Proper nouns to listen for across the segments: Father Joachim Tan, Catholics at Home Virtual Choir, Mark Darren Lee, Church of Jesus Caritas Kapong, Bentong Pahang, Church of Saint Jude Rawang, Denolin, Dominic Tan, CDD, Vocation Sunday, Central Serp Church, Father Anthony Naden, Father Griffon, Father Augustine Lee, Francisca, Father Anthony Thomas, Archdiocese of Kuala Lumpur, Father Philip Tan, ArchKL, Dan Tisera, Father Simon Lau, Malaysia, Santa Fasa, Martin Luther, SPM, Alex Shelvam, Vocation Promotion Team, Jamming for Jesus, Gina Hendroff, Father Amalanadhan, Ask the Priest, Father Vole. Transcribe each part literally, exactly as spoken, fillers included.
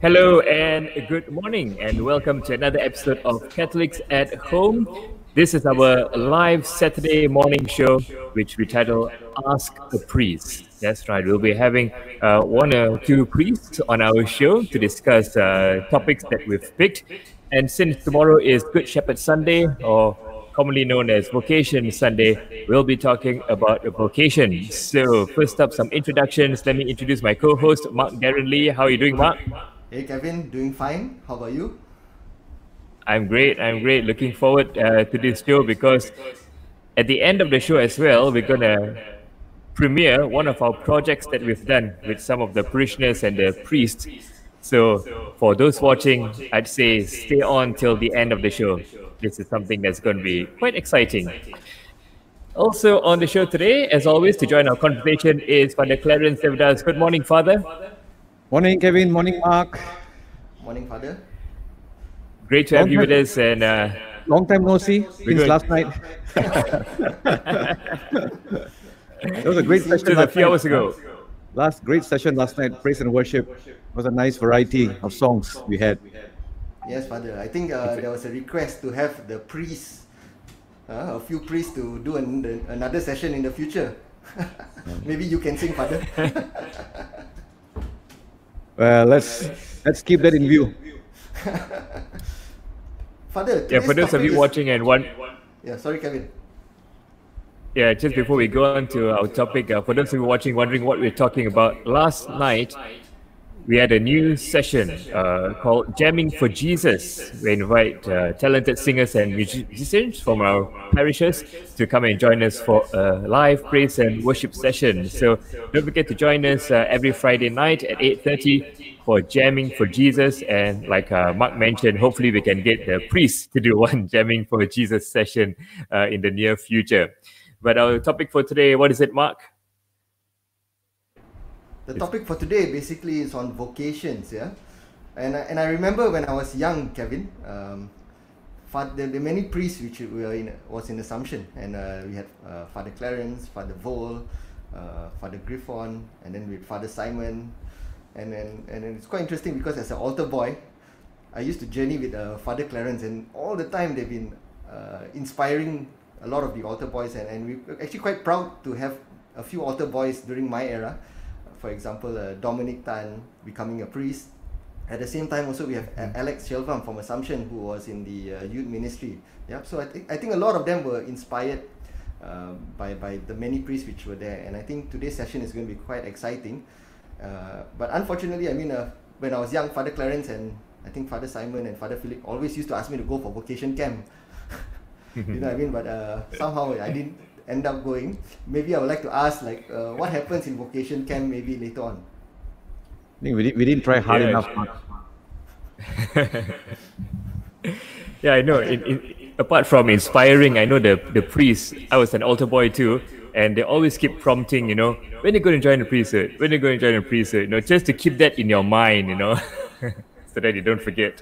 Hello and good morning and welcome to another episode of Catholics at Home. This is our live Saturday morning show, which we title Ask the Priest. That's right, we'll be having uh, one or two priests on our show to discuss uh, topics that we've picked. And since tomorrow is Good Shepherd Sunday, or commonly known as Vocation Sunday, we'll be talking about vocation. So first up, some introductions. Let me introduce my co-host, Mark Darren Lee. How are you doing, Mark? Hey Kevin, doing fine. How about you? I'm great. I'm great. Looking forward uh, to this show, because at the end of the show as well, we're going to premiere one of our projects that we've done with some of the parishioners and the priests. So for those watching, I'd say stay on till the end of the show. This is something that's going to be quite exciting. Also on the show today, as always, to join our conversation is Father Clarence Sevadas. Good morning, Father. Morning, Kevin. Morning, Mark. Morning, Father. Great to long have time, you with us. And uh, long time no see since last night. That was a great session a few hours ago. Last great session last night, praise and worship. It was a nice variety of songs we had. Yes, Father. I think uh, there was a request to have the priests, uh, a few priests, to do an, another session in the future. Maybe you can sing, Father. Well, let's let's keep that in view. Father, yeah, for those of you is... watching and one. Yeah, sorry, Kevin. Yeah, just before we go on to our topic, uh, for those of you watching, wondering what we're talking about, last night we had a new session uh, called Jamming for Jesus. We invite uh, talented singers and musicians from our parishes to come and join us for a live praise and worship session. So don't forget to join us uh, every Friday night at eight thirty for Jamming for Jesus. And like uh, Mark mentioned, hopefully we can get the priest to do one Jamming for Jesus session uh, in the near future. But our topic for today, what is it, Mark? The topic for today basically is on vocations, yeah, and I, and I remember when I was young, Kevin, um, Father, there were many priests which were in was in Assumption, and uh, we had uh, Father Clarence, Father Vole, uh, Father Griffon, and then with Father Simon, and and and it's quite interesting because as an altar boy, I used to journey with uh, Father Clarence, and all the time they've been uh, inspiring a lot of the altar boys, and and we're actually quite proud to have a few altar boys during my era. For example, uh, Dominic Tan becoming a priest. At the same time, also we have uh, Alex Shelvam from Assumption, who was in the uh, youth ministry. Yep. So I think I think a lot of them were inspired uh, by by the many priests which were there, and I think today's session is going to be quite exciting. Uh, but unfortunately, I mean, uh, when I was young, Father Clarence and I think Father Simon and Father Philip always used to ask me to go for vocation camp. You know what I mean? But uh, somehow I didn't end up going. Maybe I would like to ask, like, uh, what happens in vocation camp maybe later on? I think we, did, we didn't try hard yeah, enough. Yeah, I know. It, it, apart from inspiring, I know the, the priests, I was an altar boy too, and they always keep prompting, you know, when are you going to join the priesthood? When are you going to join the priesthood? You know, just to keep that in your mind, you know, so that you don't forget.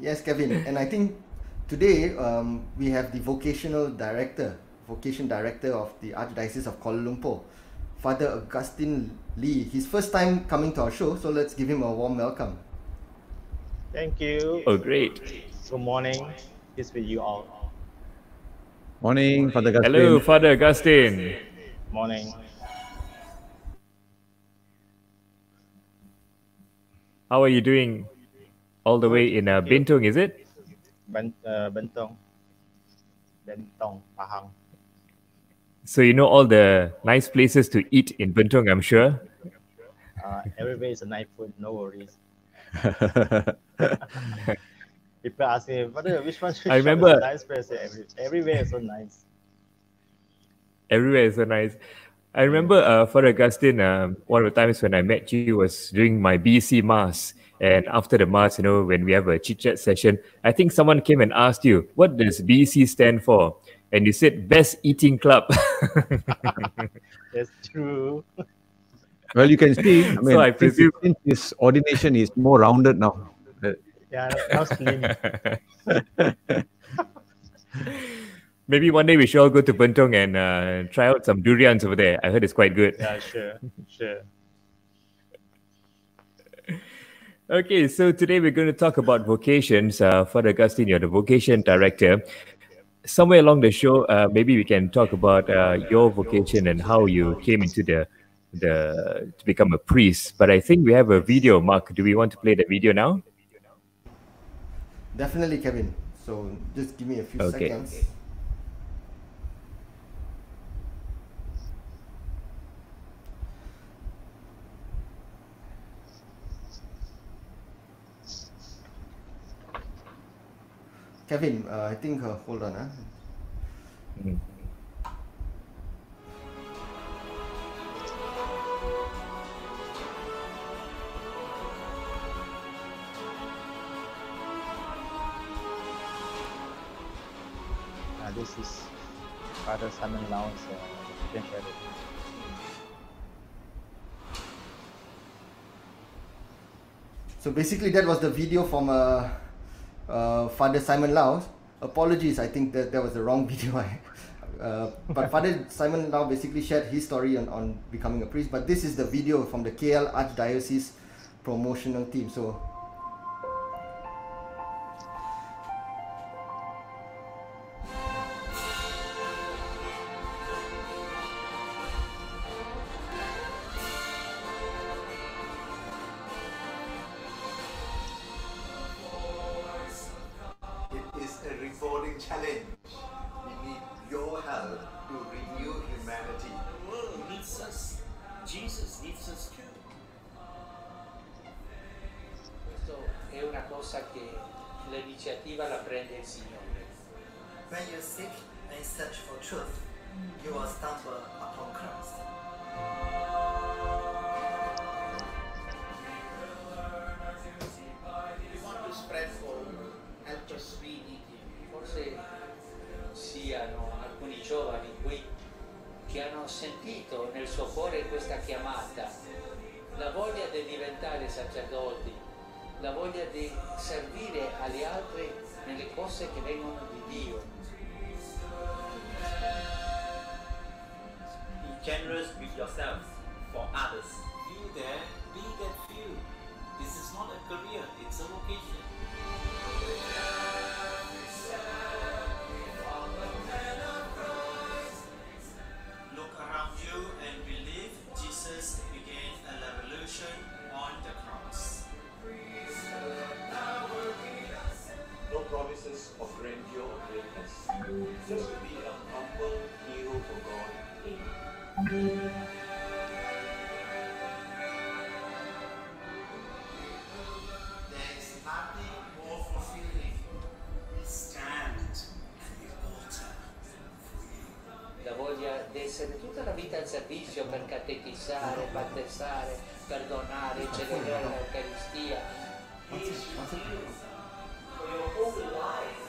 Yes, Kevin. And I think today um, we have the vocational director, vocation director of the Archdiocese of Kuala Lumpur, Father Augustine Lee. His first time coming to our show, so let's give him a warm welcome. Thank you. Oh, great. Good morning. It's with you all. Morning, Father Augustine. Hello, Father Augustine. Morning. How are you doing all the way in uh, Bentong, is it? Ben, uh, Bentong. Bentong Pahang. So you know all the nice places to eat in Bentong, I'm sure. Uh, everywhere is a nice food, no worries. People ask me, Father, which one should I remember? Is a nice place? Every, everywhere is so nice. Everywhere is so nice. I remember, uh, Father Augustine, um, one of the times when I met you was during my B C Mass. And after the Mass, you know, when we have a chit-chat session, I think someone came and asked you, what does B C stand for? and you said best eating club. That's true. Well, you can see. I mean, so I presume this ordination is more rounded now. Yeah, now slim. Maybe one day we should all go to Bentong and uh, try out some durians over there. I heard it's quite good. Yeah, sure, sure. Okay, so today we're going to talk about vocations. Uh, Father Augustine, you're the vocation director. Somewhere along the show, uh, maybe we can talk about uh, your vocation and how you came into the the to become a priest. But I think we have a video, Mark. Do we want to play the video now? Definitely, Kevin. So just give me a few okay. seconds. Kevin, uh, I think, uh, hold on. Huh? Mm. Uh, this is Father Simon Lau's uh, So basically that was the video from a uh, Uh, Father Simon Lau. Apologies, I think that that was the wrong video. uh, but Father Simon Lau basically shared his story on, on becoming a priest. But this is the video from the K L Archdiocese promotional team. So servizio per catechizzare, battezzare, perdonare, celebrare l'Eucaristia. For your whole life,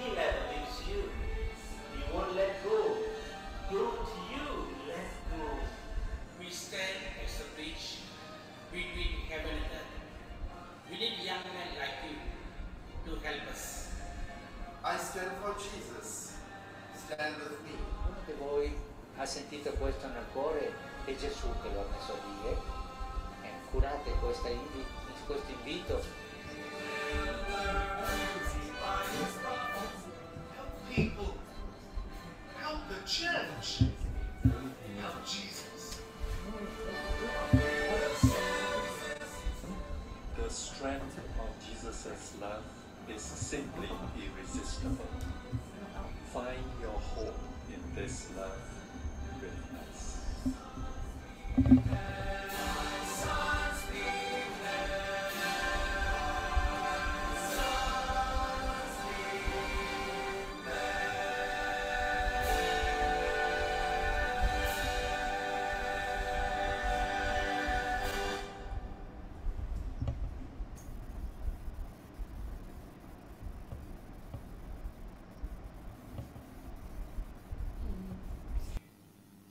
He never leaves you. He won't let go. Don't you let go. We stand as a bridge between heaven and earth. We need young men like you to help us. I stand for Jesus. Stand with me. Ha sentito questo nel cuore, è Gesù che lo ha messo lì, eh? E curate questo invito. Help people, help the church, help Jesus. The strength of Jesus' love is simply irresistible. Find your hope in this love.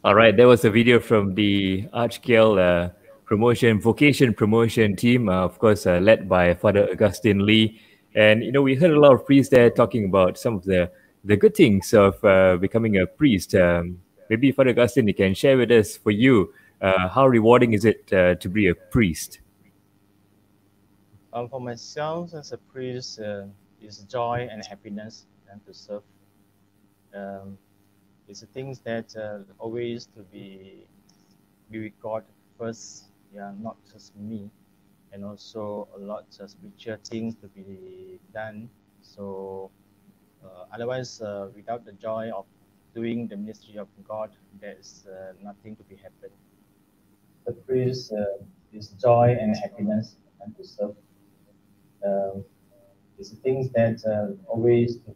All right, that was a video from the ArchKL uh, promotion, Vocation Promotion Team, uh, of course, uh, led by Father Augustine Lee. And, you know, we heard a lot of priests there talking about some of the, the good things of uh, becoming a priest. Um, maybe Father Augustine, you can share with us, for you, uh, how rewarding is it uh, to be a priest? Um, for myself, as a priest, uh, it's joy and happiness and to serve. Um, it's the things that uh, always to be, be with God first, yeah, not just me, and also a lot of spiritual things to be done. So uh, otherwise, uh, without the joy of doing the ministry of God, there's uh, nothing to be happened. The priest uh, is joy and happiness and to serve. Um, it's the things that uh, always to be.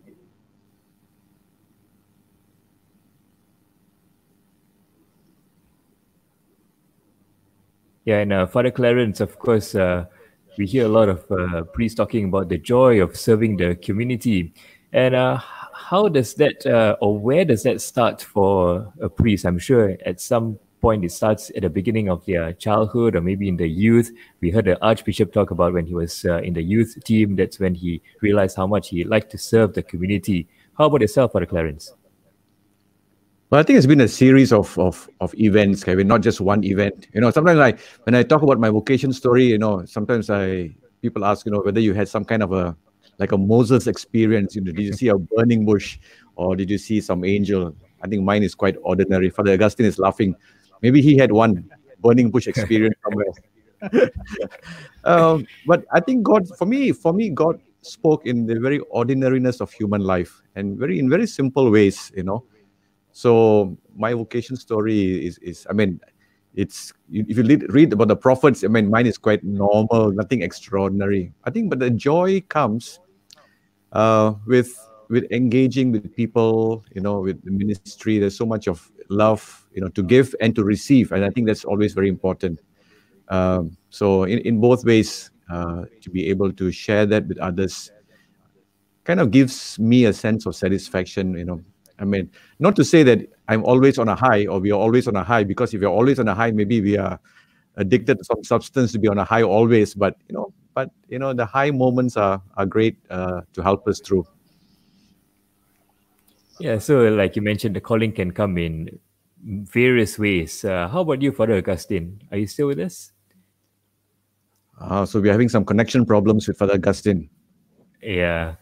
Yeah, and uh, Father Clarence, of course, uh, we hear a lot of uh, priests talking about the joy of serving the community. And uh, how does that, uh, or where does that start for a priest? I'm sure at some point it starts at the beginning of their childhood or maybe in the youth. We heard the Archbishop talk about when he was uh, in the youth team, that's when he realized how much he liked to serve the community. How about yourself, Father Clarence? Well, I think it's been a series of of, of events, Kevin, not just one event. You know, sometimes I, when I talk about my vocation story, you know, sometimes I people ask, you know, whether you had some kind of a, like a Moses experience. You know, did you see a burning bush or did you see some angel? I think mine is quite ordinary. Father Augustine is laughing. Maybe he had one burning bush experience somewhere. um, but I think God, for me, for me, God spoke in the very ordinariness of human life and very in very simple ways, you know. So my vocation story is, is I mean, it's, if you read about the prophets, I mean, mine is quite normal, nothing extraordinary. I think, but the joy comes uh, with with engaging with people, you know, with the ministry. There's so much of love, you know, to give and to receive. And I think that's always very important. Um, so in, in both ways, uh, to be able to share that with others kind of gives me a sense of satisfaction, you know. I mean, not to say that I'm always on a high or we are always on a high, because if you're always on a high, maybe we are addicted to some substance to be on a high always. But, you know, but, you know, the high moments are, are great uh, to help us through. Yeah. So like you mentioned, the calling can come in various ways. Uh, how about you, Father Augustine? Are you still with us? Uh, so we're having some connection problems with Father Augustine. Yeah.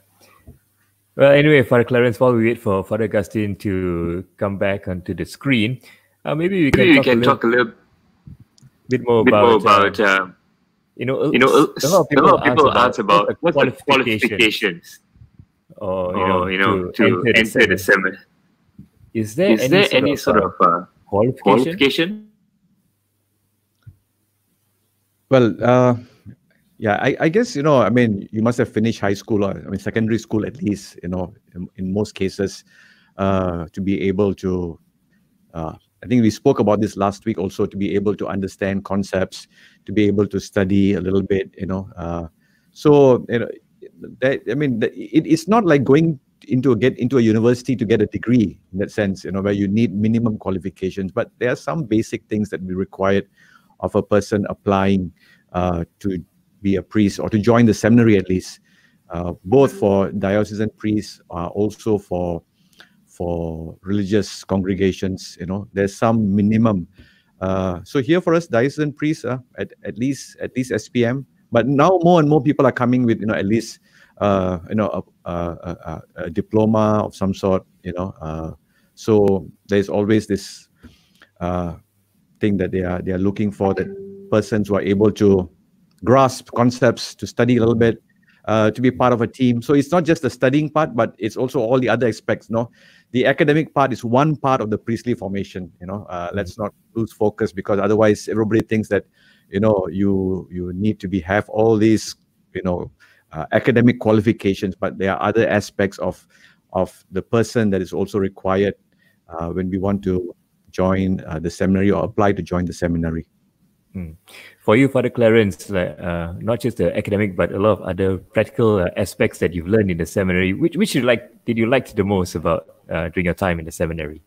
Well, anyway, Father Clarence, while we wait for Father Augustine to come back onto the screen, uh, maybe we can, maybe talk, we can a talk a little bit more bit about, more about uh, uh, you know, you know, a lot of people, lot of people ask about, about what's the qualifications, or, you know, or, you know to, to enter, enter the seminar. Is there is any there sort any of, sort of uh, qualification? qualification? Well, uh, yeah, I, I guess, you know, I mean, you must have finished high school, or I mean, secondary school at least, you know, in, in most cases, uh, to be able to, uh, I think we spoke about this last week also, to be able to understand concepts, to be able to study a little bit, you know. Uh, so, you know, that, I mean, it, it's not like going into a, get into a university to get a degree in that sense, you know, where you need minimum qualifications, but there are some basic things that we required of a person applying uh, to be a priest or to join the seminary at least, uh, both for diocesan priests, uh, also for for religious congregations. You know, there's some minimum. Uh, so here for us, diocesan priests, uh, at at least at least S P M. But now more and more people are coming with, you know, at least uh, you know a, a, a, a diploma of some sort. You know, uh, so there's always this uh, thing that they are they are looking for, that persons who are able to grasp concepts, to study a little bit, uh, to be part of a team. So it's not just the studying part, but it's also all the other aspects. No, the academic part is one part of the priestly formation. You know, uh, let's not lose focus, because otherwise everybody thinks that, you know, you you need to be have all these, you know, uh, academic qualifications. But there are other aspects of of the person that is also required uh, when we want to join uh, the seminary or apply to join the seminary. Mm. For you, Father Clarence, uh, not just the academic, but a lot of other practical uh, aspects that you've learned in the seminary. Which, which you like? Did you like the most about uh, during your time in the seminary?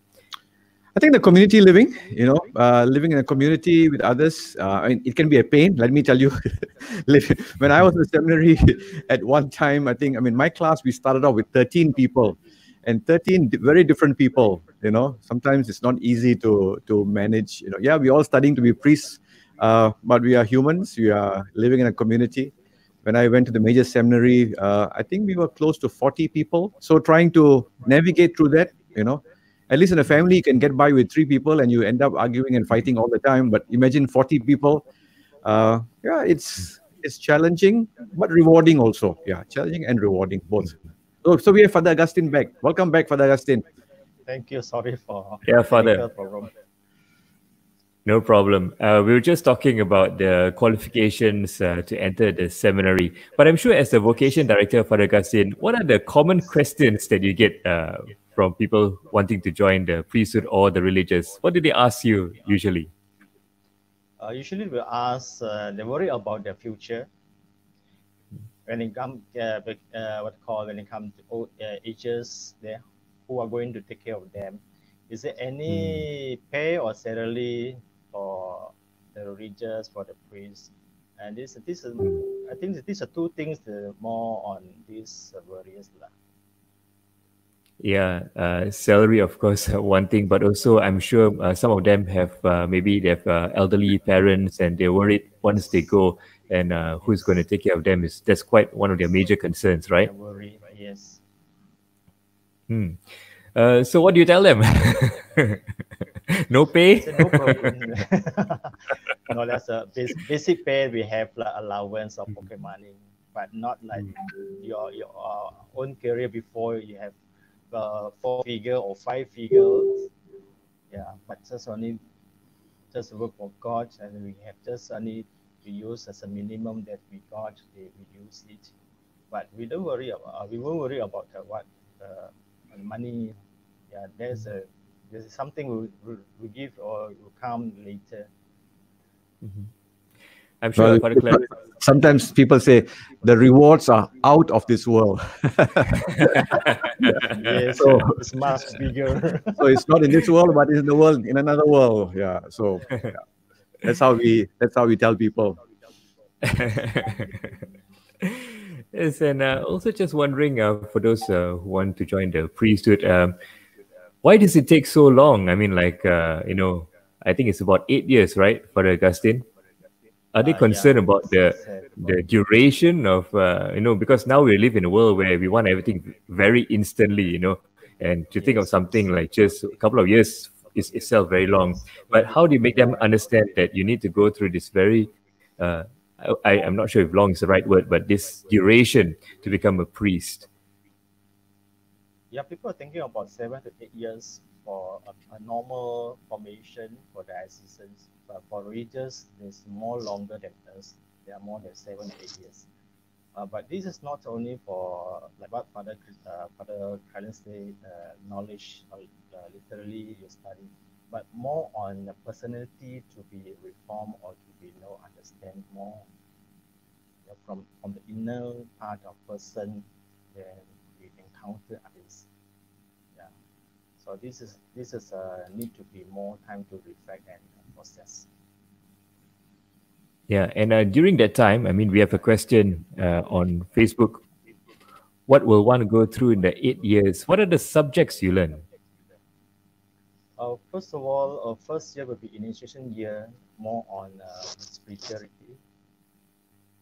I think the community living, you know, uh, living in a community with others, uh, I mean, it can be a pain. Let me tell you, when I was in seminary at one time, I think, I mean, my class, we started off with thirteen people and thirteen very different people, you know. Sometimes it's not easy to, to manage, you know. Yeah, we're all studying to be priests, uh, but we are humans. We are living in a community. When I went to the major seminary, uh, I think we were close to forty people. So trying to navigate through that, you know, at least in a family, you can get by with three people and you end up arguing and fighting all the time. But imagine forty people. Uh, yeah, it's it's challenging, but rewarding also. Yeah, challenging and rewarding both. So, so we have Father Augustine back. Welcome back, Father Augustine. Thank you. Sorry for yeah, Father. Problem. No problem. Uh, we were just talking about the qualifications uh, to enter the seminary, but I'm sure as the vocation director, Father Augustine, what are the common questions that you get uh, from people wanting to join the priesthood or the religious? What do they ask you usually? Uh, usually we ask, uh, they worry about their future. When it comes, uh, uh, what call when it comes to old uh, ages, they, who are going to take care of them? Is there any mm. pay or salary for the religious, for the priests? And this, this is, I think these are two things that are more on these various levels. Yeah, uh, salary, of course, one thing, but also I'm sure uh, some of them have uh, maybe they have uh, elderly parents and they're worried once they go and uh, who's going to take care of them. Is that's quite one of their major concerns, right? They're worried, yes. Hmm. Uh, so what do you tell them? No pay? No problem. No, that's a basic, basic pay. We have like, allowance of pocket money, but not like mm. your your own career before you have uh, four figure or five figures. Yeah, but just only just work for God, and we have just only to use as a minimum that we got. We use it, but we don't worry about. We won't worry about uh, what. Uh, money, yeah, there's a there's something we we'll, we'll give or will come later. Mm-hmm. I'm sure. Well, sometimes people say the rewards are out of this world. Yes, so it's much bigger. So it's not in this world, but it's in the world, in another world. Yeah. So yeah. that's how we that's how we tell people. Yes, and uh, also just wondering uh, for those uh, who want to join the priesthood, um, why does it take so long? I mean, like, uh, you know, I think it's about eight years, right, Father Augustine? Are they concerned uh, yeah. about the the duration of, uh, you know, because now we live in a world where we want everything very instantly, you know, and to think of something like just a couple of years is itself very long. But how do you make them understand that you need to go through this very... Uh, I, I'm not sure if long is the right word, but this duration to become a priest. Yeah, people are thinking about seven to eight years for a, a normal formation for the diocesans, but for religious, it's more longer than us. They are more than seven to eight years. Uh, but this is not only for like what Father uh, Father Clarence said, uh, knowledge or uh, literally you study, but more on the personality to be reformed or to be know understand more. From, from the inner part of person, then we encounter others. Yeah. So this is this is a need to be more time to reflect and process. Yeah, and uh, during that time, I mean, we have a question uh, on Facebook. What will one go through in the eight years? What are the subjects you learn? Uh, first of all, our uh, first year will be initiation year, more on uh, spirituality.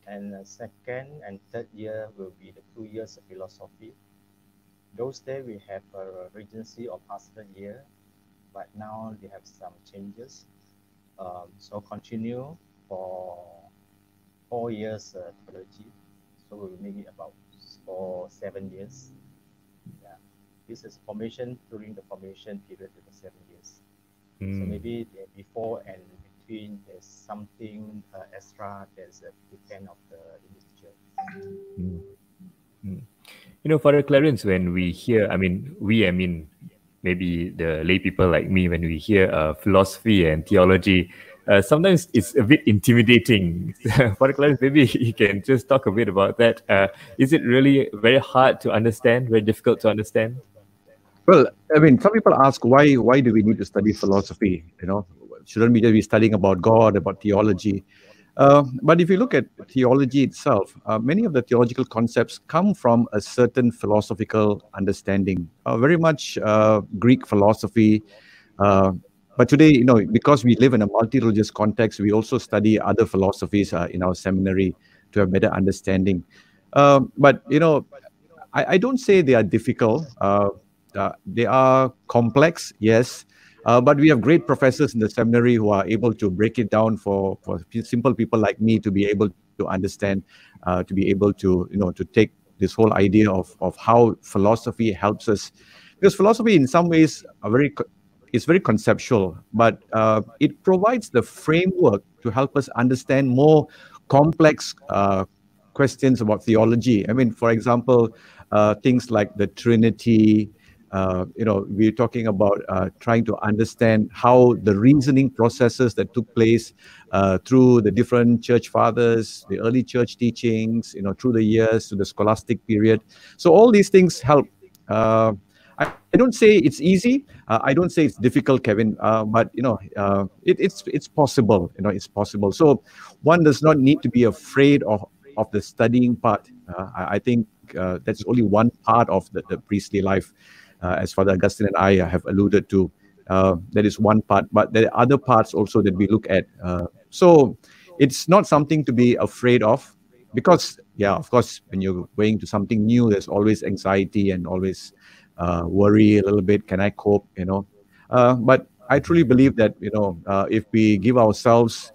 And uh, second and third year will be the two years of philosophy. Those days we have a regency or pastoral year, but now they have some changes. Um, so continue for four years uh, theology. So we will make it about for seven years. Yeah, this is formation during the formation period of the seven years. Mm. So maybe before and there's something uh, extra that's uh, depend of the individual. Mm. Mm. You know, Father Clarence, when we hear, I mean, we, I mean, maybe the lay people like me, when we hear uh, philosophy and theology, uh, sometimes it's a bit intimidating. Father Clarence, maybe you can just talk a bit about that. Uh, is it really very hard to understand, very difficult to understand? Well, I mean, some people ask, why why do we need to study philosophy? You know, shouldn't we just be studying about God, about theology? Uh, but if you look at theology itself, uh, many of the theological concepts come from a certain philosophical understanding, uh, very much uh, Greek philosophy. Uh, but today, you know, because we live in a multi-religious context, we also study other philosophies uh, in our seminary to have better understanding. Uh, but, you know, I, I don't say they are difficult. Uh, uh, they are complex, yes. Uh, but we have great professors in the seminary who are able to break it down for, for simple people like me to be able to understand, uh, to be able to, you know, to take this whole idea of, of how philosophy helps us. Because philosophy in some ways are very, is very conceptual, but uh, it provides the framework to help us understand more complex uh, questions about theology. I mean, for example, uh, things like the Trinity. Uh, you know, we're talking about uh, trying to understand how the reasoning processes that took place uh, through the different church fathers, the early church teachings, you know, through the years, to the scholastic period. So all these things help. Uh, I, I don't say it's easy. Uh, I don't say it's difficult, Kevin. Uh, but, you know, uh, it, it's, it's possible. You know, it's possible. So one does not need to be afraid of, of the studying part. Uh, I, I think uh, that's only one part of the, the priestly life. Uh, as Father Augustine and I have alluded to, uh, that is one part, but there are other parts also that we look at. Uh, so it's not something to be afraid of, because, yeah, of course, when you're going to something new, there's always anxiety and always uh, worry a little bit. Can I cope? You know, uh, but I truly believe that, you know, uh, if we give ourselves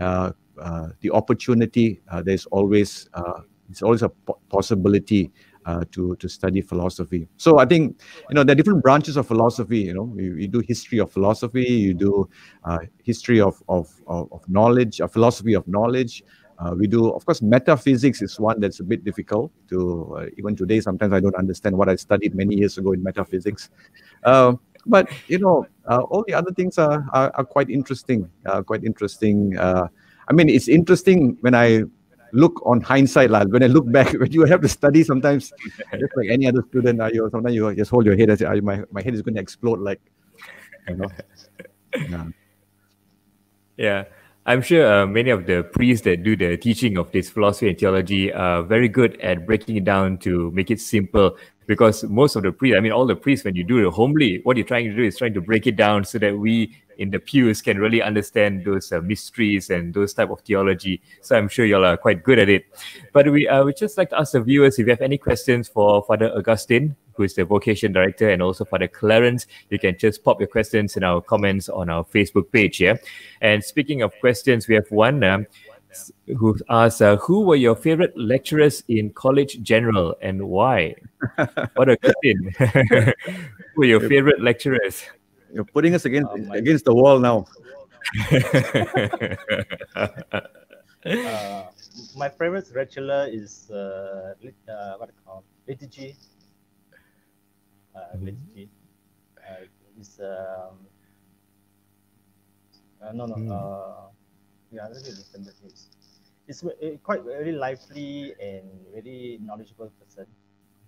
uh, uh, the opportunity, uh, there's always uh, it's always a po- possibility. Uh, to to study philosophy. So I think, you know, there are different branches of philosophy. You know, you, you do history of philosophy, you do uh, history of, of, of, of knowledge, a philosophy of knowledge. Uh, we do, of course, metaphysics is one that's a bit difficult to, uh, even today, sometimes I don't understand what I studied many years ago in metaphysics. Uh, but, you know, uh, all the other things are, are, are quite interesting, uh, quite interesting. Uh, I mean, it's interesting when I look on hindsight, like, when I look back, when you have to study sometimes, just like any other student, you sometimes you just hold your head and say, my, my head is going to explode, like, you know. Yeah, yeah. I'm sure uh, many of the priests that do the teaching of this philosophy and theology are very good at breaking it down to make it simple, because most of the priests, I mean, all the priests, when you do the homily, what you're trying to do is trying to break it down so that we in the pews can really understand those uh, mysteries and those type of theology. So I'm sure y'all are quite good at it. But we uh, would just like to ask the viewers if you have any questions for Father Augustine, who is the Vocation Director, and also Father Clarence. You can just pop your questions in our comments on our Facebook page here. Yeah? And speaking of questions, we have one um, who asks, uh, who were your favorite lecturers in college general and why? Father Augustine, who were your favorite lecturers? You're putting us against um, against the wall now. uh, my favorite lecturer is uh, lit, uh, what I call liturgy. Uh, liturgy. Uh, it's um, uh, no no. Mm. Uh, yeah, it's it's quite very lively and very knowledgeable person.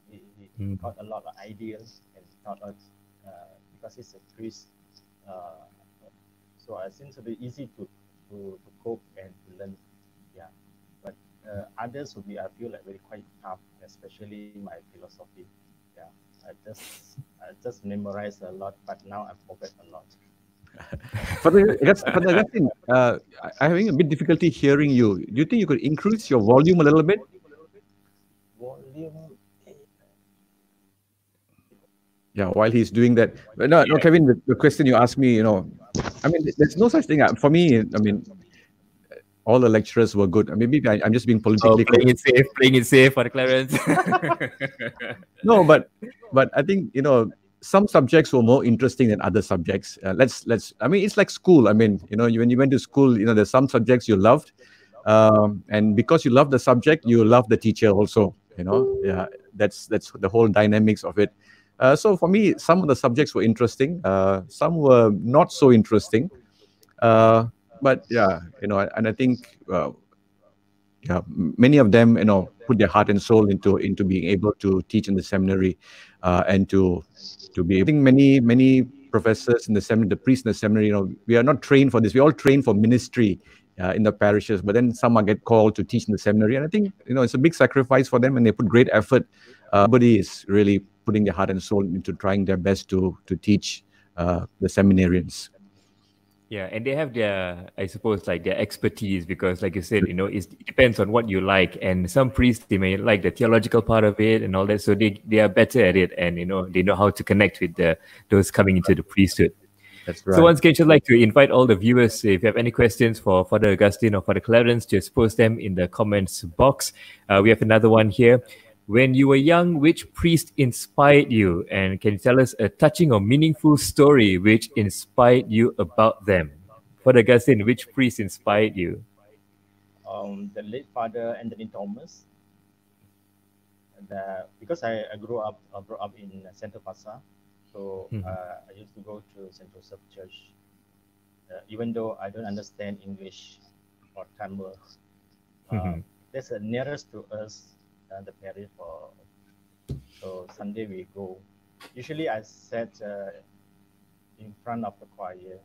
He, he mm. taught a lot of ideas and taught us. Uh, Because it's a priest, uh, so it seems to be easy to, to, to cope and to learn. Yeah, but uh, others would be, I feel like, very quite tough, especially my philosophy. Yeah, I just I just memorize a lot, but now I forget a lot. For the, that's, for the thing, uh, I'm having a bit difficulty hearing you. Do you think you could increase your volume a little bit? Volume. Yeah, while he's doing that. But no, no, Kevin, the, the question you asked me, you know, I mean, there's no such thing. For me, I mean, all the lecturers were good. I mean, maybe I, I'm just being politically... Oh, playing it safe, playing it safe for the Clarence. No, but but I think, you know, some subjects were more interesting than other subjects. Uh, let's, let's, I mean, it's like school. I mean, you know, when you went to school, you know, there's some subjects you loved. Um, and because you love the subject, you love the teacher also, you know. Yeah, that's, that's the whole dynamics of it. Uh, so for me, some of the subjects were interesting. Uh, some were not so interesting. Uh, but yeah, you know, and I think uh, yeah, many of them, you know, put their heart and soul into into being able to teach in the seminary. uh, and to to be. I think many many professors in the seminary, the priests in the seminary, you know, we are not trained for this. We all train for ministry uh, in the parishes, but then some are get called to teach in the seminary, and I think you know it's a big sacrifice for them, and they put great effort. Uh, everybody is really putting their heart and soul into trying their best to to teach uh, the seminarians. Yeah, and they have their, I suppose, like their expertise, because like you said, you know, it's, it depends on what you like. And some priests, they may like the theological part of it and all that. So they, they are better at it. And, you know, they know how to connect with the, those coming into the priesthood. That's right. So once again, I'd like to invite all the viewers, if you have any questions for Father Augustine or Father Clarence, just post them in the comments box. Uh, we have another one here. When you were young, which priest inspired you? And can you tell us a touching or meaningful story which inspired you about them? Father Augustine, which priest inspired you? Um, the late Father Anthony Thomas. The, because I, I grew up I grew up in Santa Fasa, so mm-hmm. uh, I used to go to Central Serp Church. Uh, even though I don't understand English or Tamil, uh, mm-hmm. that's the nearest to us. The parish for so Sunday we go. Usually I sat uh, in front of the choir.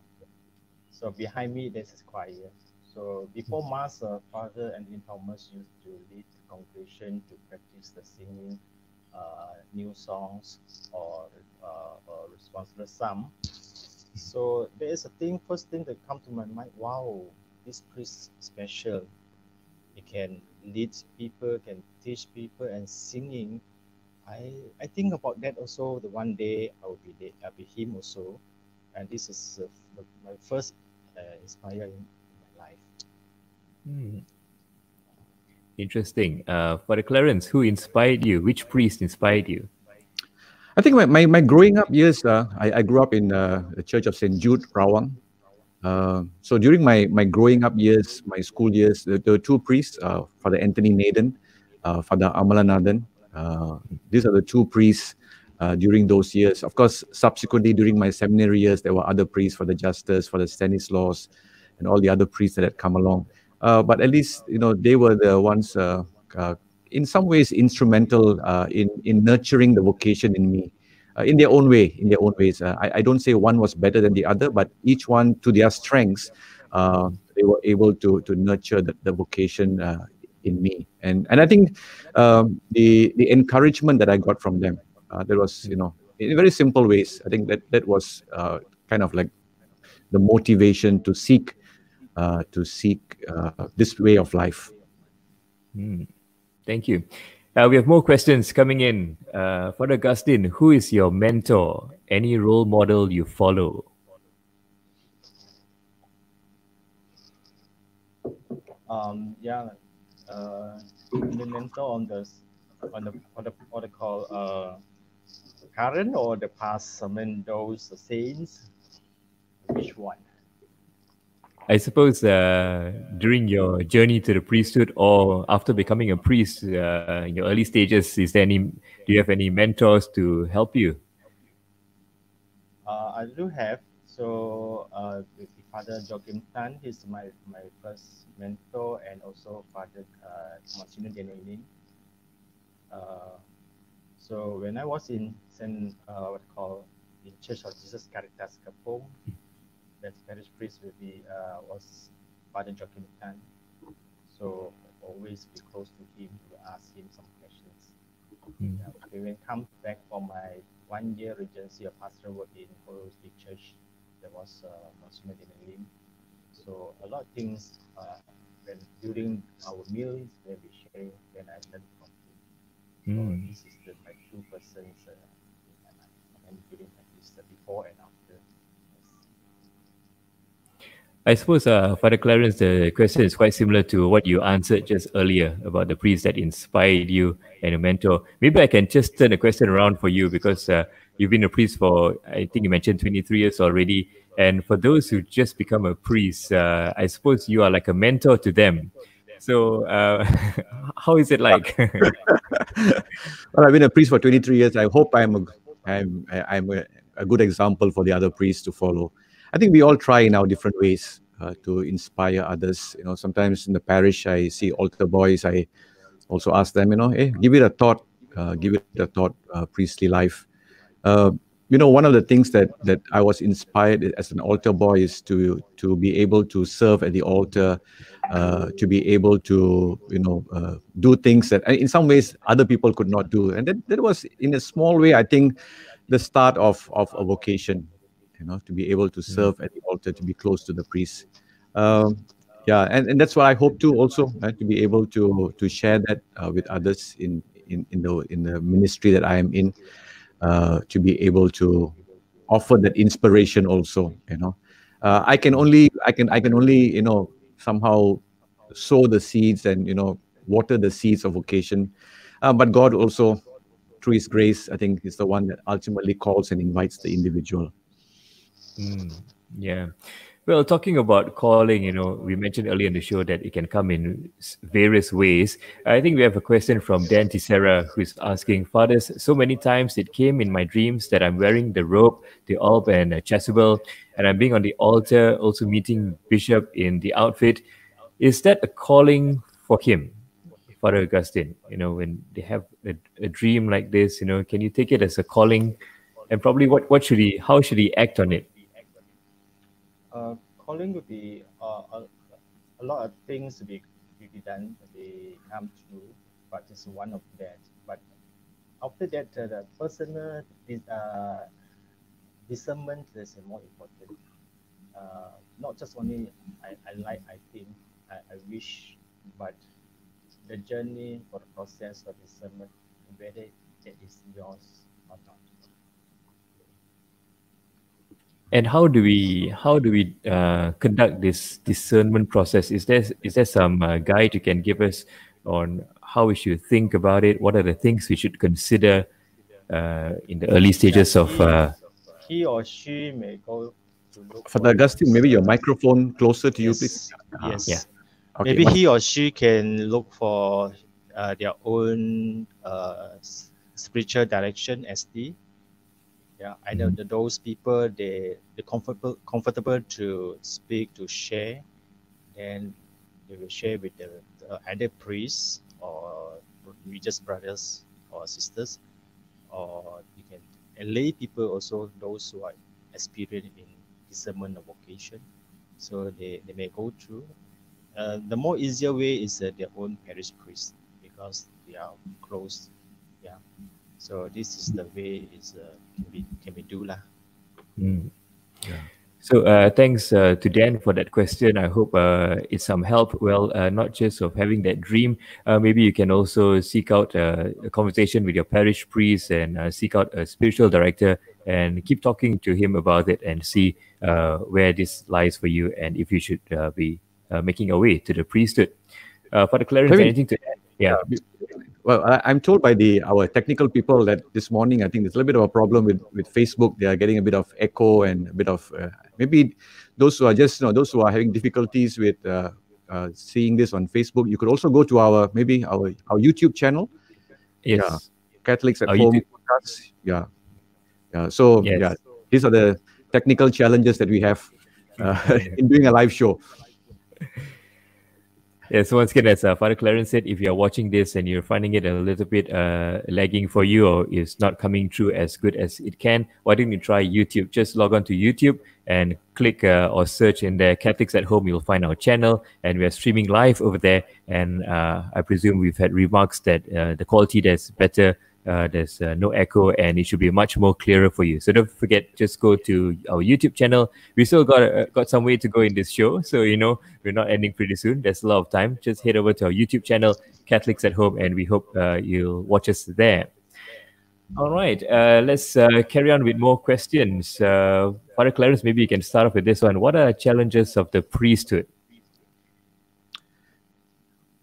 So behind me there's a choir. So before Mass, uh, Father Anthony Thomas used to lead the congregation to practice the singing uh, new songs or uh, or responsible psalm. So there is a thing. First thing that comes to my mind. Wow, this priest is special. He can lead people, can teach people, and singing. I I think about that also. The one day I will be there. I'll be him also, and this is uh, my first uh, inspiring in my life. Hmm. Interesting. Uh, Father Clarence, who inspired you? Which priest inspired you? I think my my, my growing up years. Uh, I I grew up in uh, the Church of Saint Jude Rawang. Uh, so during my, my growing up years, my school years, there, there were two priests, uh, Father Anthony Naden, uh, Father Amalanadhan. Uh, these are the two priests uh, during those years. Of course, subsequently during my seminary years, there were other priests, Father Justus, Father Stanislaus, and all the other priests that had come along. Uh, but at least, you know, they were the ones uh, uh, in some ways instrumental uh, in, in nurturing the vocation in me. Uh, in their own way, in their own ways. Uh, I, I don't say one was better than the other, but each one, to their strengths, uh, they were able to to nurture the, the vocation uh, in me. And and I think um, the the encouragement that I got from them, uh, there was, you know, in very simple ways. I think that that was uh, kind of like the motivation to seek uh, to seek uh, this way of life. Mm. Thank you. Uh, we have more questions coming in. Uh, Father Augustine, who is your mentor? Any role model you follow? Um, yeah, uh, the mentor on the on the on the what they call uh, current or the past. I mean, those saints. Which one? I suppose uh, during your journey to the priesthood, or after becoming a priest, uh, in your early stages, is there any? Do you have any mentors to help you? Uh, I do have. So, uh, Father Joachim Tan is my my first mentor, and also Father Monsignor Denolin. Uh So when I was in Saint, uh, what call in Church of Jesus Caritas Kapong. That parish priest will be uh, was Father Joachim Tan, so always be close to him to ask him some questions. Mm. Yeah, okay, when I come back for my one year regency of pastoral work in Kuala Lumpur Church, there was Monsignor Dominic Tan. So a lot of things uh, when during our meals when we sharing, when I learned from him. So mm. this is the my two persons uh, in my life, and during my ministry before and after. I suppose, uh, Father Clarence, the question is quite similar to what you answered just earlier about the priest that inspired you and a mentor. Maybe I can just turn the question around for you, because uh, you've been a priest for, I think you mentioned twenty-three years already. And for those who just become a priest, uh, I suppose you are like a mentor to them. So uh, how is it like? Well, I've been a priest for twenty-three years. I hope I'm a, I'm, I'm a, a good example for the other priests to follow. I think we all try in our different ways uh, to inspire others. You know, sometimes in the parish, I see altar boys. I also ask them, you know, hey, give it a thought, uh, give it a thought, uh, priestly life. uh, you know, one of the things that that I was inspired as an altar boy is to to be able to serve at the altar, uh, to be able to, you know, uh, do things that in some ways other people could not do. And that, that was, in a small way, I think, the start of, of a vocation, you know, to be able to serve at the altar, to be close to the priest. Um, yeah, and, and that's what I hope to also, right, to be able to to share that uh, with others in, in, in, the, in the ministry that I am in, uh, to be able to offer that inspiration also, you know. Uh, I can only, I can, I can only, you know, somehow sow the seeds and, you know, water the seeds of vocation. Uh, but God also, through His grace, I think, is the one that ultimately calls and invites the individual. Mm, yeah. Well, talking about calling, you know, we mentioned earlier in the show that it can come in various ways. I think we have a question from Dan Tisera, who's asking, Fathers, so many times it came in my dreams that I'm wearing the robe, the alb and a chasuble, and I'm being on the altar, also meeting Bishop in the outfit. Is that a calling for him, Father Augustine? You know, when they have a, a dream like this, you know, can you take it as a calling? And probably what, what should he, how should he act on it? Uh, calling would be uh, a, a lot of things to be, to be done, they come true, but just one of that. But after that, uh, the personal uh, discernment is more important. Uh, not just only I, I like, I think, I, I wish, but the journey or the process of discernment, whether it is yours or not. And how do we how do we uh, conduct this discernment process? Is there is there some uh, guide you can give us on how we should think about it? What are the things we should consider uh, in the early stages yeah, of? Uh, he or she may go to look. Father Augustine, maybe your microphone closer to yes, you, please. Yes. Yeah. Okay. Maybe he or she can look for uh, their own uh, spiritual direction, S D. Yeah, I know that those people, they, they're comfortable, comfortable to speak, to share, then they will share with the, the either priests or religious brothers or sisters, or you can, and lay people also, those who are experienced in discernment of vocation. So they, they may go through. Uh, the more easier way is uh, their own parish priest, because they are close. Yeah. So this is the way is uh, can we can we do lah. Mm. Yeah. So uh, thanks uh, to Dan for that question. I hope uh, it's some help. Well, uh, not just of having that dream. Uh, maybe you can also seek out uh, a conversation with your parish priest and uh, seek out a spiritual director and keep talking to him about it and see uh, where this lies for you and if you should uh, be uh, making a way to the priesthood. Uh, Father Clarence, I mean, anything to add? Yeah. Uh, Well, I, I'm told by the our technical people that this morning, I think there's a little bit of a problem with, with Facebook. They are getting a bit of echo and a bit of, uh, maybe those who are just, you know, those who are having difficulties with uh, uh, seeing this on Facebook, you could also go to our, maybe our, our YouTube channel. Yes. Yeah. Catholics at our Home. Podcast. Yeah. Yeah. So, yes. Yeah, these are the technical challenges that we have uh, in doing a live show. Yeah, so once again, as uh, Father Clarence said, if you're watching this and you're finding it a little bit uh, lagging for you or is not coming through as good as it can, why don't you try YouTube? Just log on to YouTube and click uh, or search in there, Catholics at Home. You'll find our channel and we're streaming live over there. And uh, I presume we've had remarks that uh, the quality there's better, uh, there's uh, no echo, and it should be much more clearer for you. So don't forget, just go to our YouTube channel. We still got uh, got some way to go in this show. So, you know, we're not ending pretty soon. There's a lot of time. Just head over to our YouTube channel, Catholics at Home, and we hope uh, you'll watch us there. All right, uh, let's uh, carry on with more questions. Uh, Father Clarence, maybe you can start off with this one. What are challenges of the priesthood?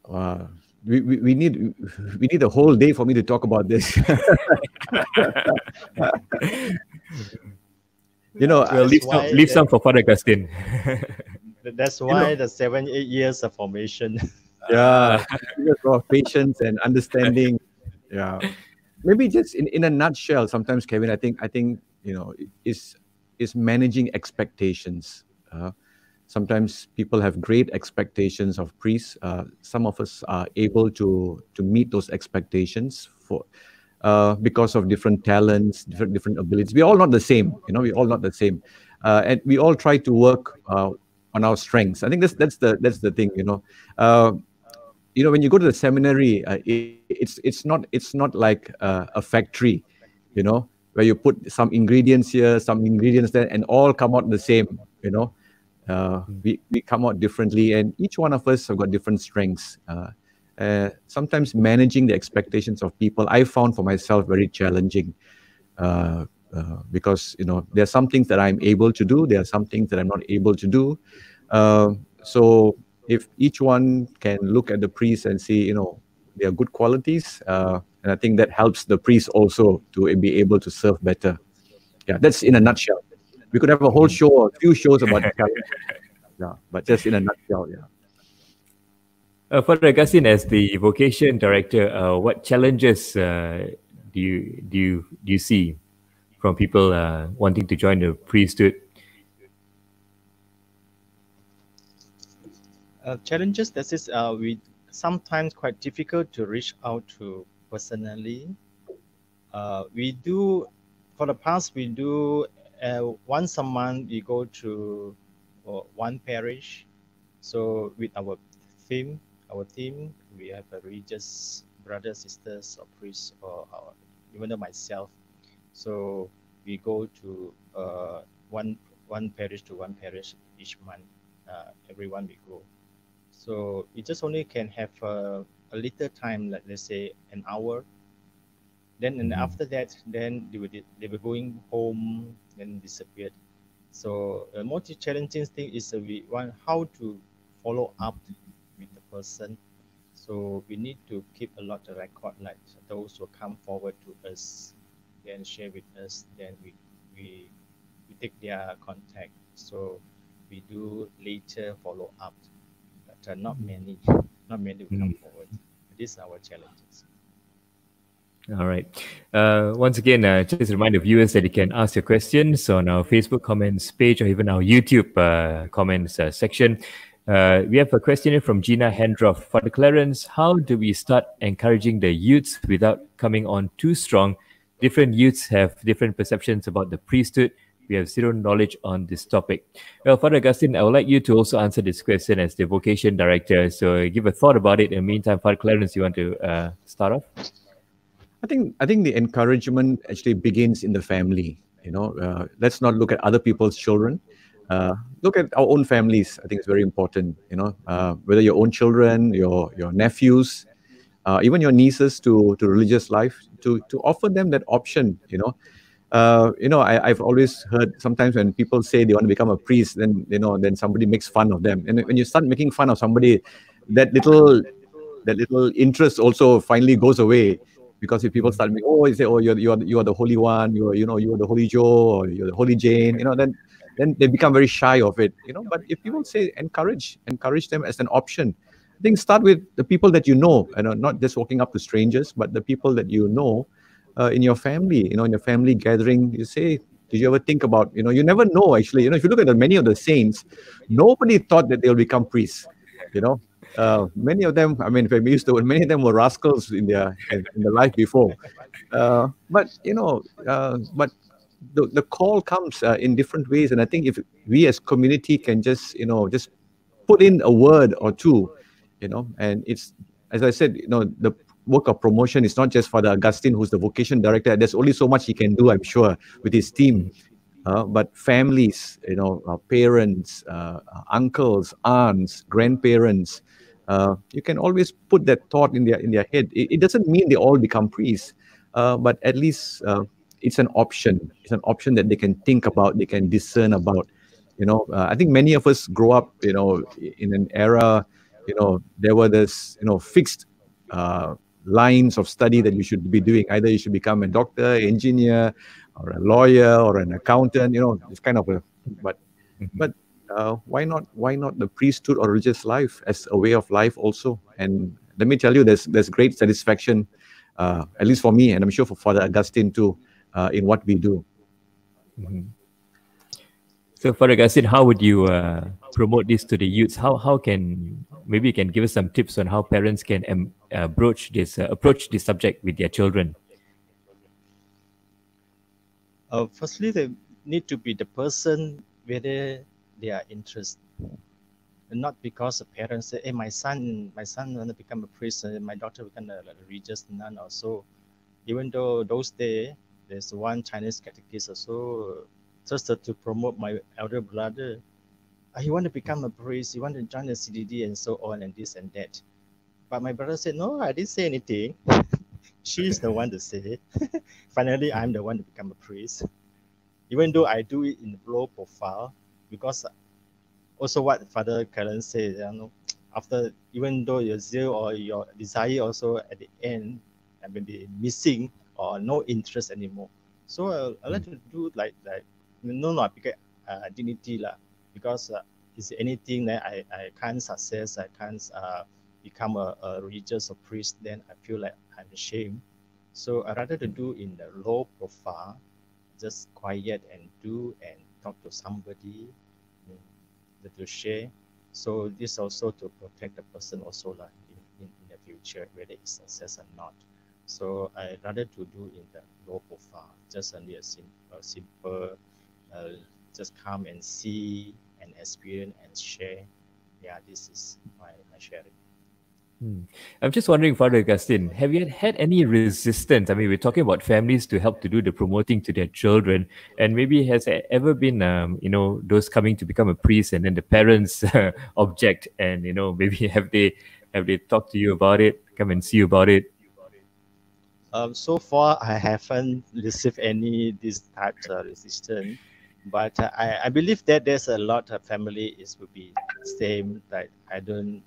Wow. We, we, we need we need a whole day for me to talk about this. You know, well, leave, some, leave the, some for Father Augustine. That's why, you know, the seven, eight years of formation. Yeah, years of patience and understanding. Yeah, maybe just in, in a nutshell. Sometimes, Kevin, I think I think you know, is is managing expectations. Uh, Sometimes people have great expectations of priests. Uh, some of us are able to to meet those expectations for uh, because of different talents, different, different abilities. We're all not the same, you know, we're all not the same. Uh, and we all try to work uh, on our strengths. I think that's, that's, the, that's the thing, you know. Uh, you know, when you go to the seminary, uh, it, it's, it's, not, it's not like uh, a factory, you know, where you put some ingredients here, some ingredients there, and all come out the same, you know. Uh, we, we come out differently, and each one of us have got different strengths. Uh, uh, sometimes managing the expectations of people, I found for myself very challenging uh, uh, because, you know, there are some things that I'm able to do, there are some things that I'm not able to do. Uh, so if each one can look at the priest and see, you know, their good qualities, uh, and I think that helps the priest also to be able to serve better. Yeah, that's in a nutshell. We could have a whole show or a few shows about yeah, but just in a nutshell, yeah. Uh, Father Augustine, as the vocation director, uh, what challenges uh, do you do you, do you see from people uh, wanting to join the priesthood? Uh, challenges that is uh, we sometimes quite difficult to reach out to personally. Uh, we do for the past we do. Uh, once a month, we go to uh, one parish. So with our theme, our theme, we have a religious brothers, sisters, or priests, or, or even though myself. So we go to uh, one one parish to one parish each month. Uh, everyone we go. So we just only can have uh, a little time, like let's say an hour. Then and after that, then they were, they were going home, then disappeared. So a more challenging thing is uh, we want how to follow up with the person. So we need to keep a lot of record, like those who come forward to us, then share with us, then we, we, we take their contact. So we do later follow up, but uh, not many, not many will come forward. These are our challenges. All right. Uh, once again, uh, just remind the viewers that you can ask your questions on our Facebook comments page or even our YouTube uh, comments uh, section. Uh, we have a question from Gina Hendroff. Father Clarence, how do we start encouraging the youths without coming on too strong? Different youths have different perceptions about the priesthood. We have zero knowledge on this topic. Well, Father Augustine, I would like you to also answer this question as the vocation director. So give a thought about it. In the meantime, Father Clarence, you want to uh, start off? I think I think the encouragement actually begins in the family. You know, uh, let's not look at other people's children. Uh, look at our own families. I think it's very important. You know, uh, whether your own children, your your nephews, uh, even your nieces to to religious life, to to offer them that option. You know, uh, you know, I, I've always heard sometimes when people say they want to become a priest, then you know, then somebody makes fun of them. And when you start making fun of somebody, that little that little interest also finally goes away. Because if people start making, oh, you say, oh, you're you're you're the holy one, you're you know you're the holy Joe, or you're the holy Jane, you know, then then they become very shy of it, you know. But if people say encourage, encourage them as an option, I think start with the people that you know, and you know, not just walking up to strangers, but the people that you know, uh, in your family, you know, in your family gathering, you say, did you ever think about, you know, you never know actually, you know, if you look at the, many of the saints, nobody thought that they'll become priests, you know. Uh, many of them, I mean, if I'm used to it, many of them were rascals in their in their life before. Uh, but you know, uh, but the the call comes uh, in different ways, and I think if we as community can just you know just put in a word or two, you know, and it's as I said, you know, the work of promotion is not just Father Augustine, who's the vocation director. There's only so much he can do, I'm sure, with his team. Uh, but families, you know, uh, parents, uh, uncles, aunts, grandparents. Uh, you can always put that thought in their in their head. It, it doesn't mean they all become priests, uh, but at least uh, it's an option. It's an option that they can think about, they can discern about. You know, uh, I think many of us grow up, you know, in an era, you know, there were this, you know, fixed uh, lines of study that you should be doing. Either you should become a doctor, engineer, or a lawyer, or an accountant. You know, it's kind of a but, but. Uh, why not? Why not the priesthood or religious life as a way of life also? And let me tell you, there's there's great satisfaction, uh, at least for me, and I'm sure for Father Augustine too, uh, in what we do. Mm-hmm. So, Father Augustine, how would you uh, promote this to the youths? How how can maybe you can give us some tips on how parents can um, uh, broach this uh, approach this subject with their children? Uh, firstly, they need to be the person whether they are interested. Not because the parents say, hey, my son, my son want to become a priest, and my daughter become a religious nun or so. Even though those days, there's one Chinese catechist or so, just to promote my elder brother. He want to become a priest, he want to join the C D D and so on and this and that. But my brother said, no, I didn't say anything. She's the one to say it. Finally, I'm the one to become a priest. Even though I do it in low profile, because also what Father Clarence said, you know, after, even though your zeal or your desire also at the end may be missing or no interest anymore. So uh, I like to do like, like no, not because uh, dignity lah. Because uh, is anything that I, I can't success, I can't uh, become a, a religious or priest, then I feel like I'm ashamed. So I rather to do in the low profile, just quiet and do and talk to somebody, you know, to share. So this also to protect the person also like in, in, in the future, whether it's success or not. So I rather to do in the low profile, just only a simple, simple uh, just come and see and experience and share. Yeah, this is my, my sharing. Hmm. I'm just wondering, Father Augustine, have you had any resistance? I mean, we're talking about families to help to do the promoting to their children, and maybe has there ever been, um, you know, those coming to become a priest and then the parents uh, object, and, you know, maybe have they have they talked to you about it, come and see you about it? Um, so far, I haven't received any this type of resistance. But uh, I, I believe that there's a lot of family is will be same, like I don't,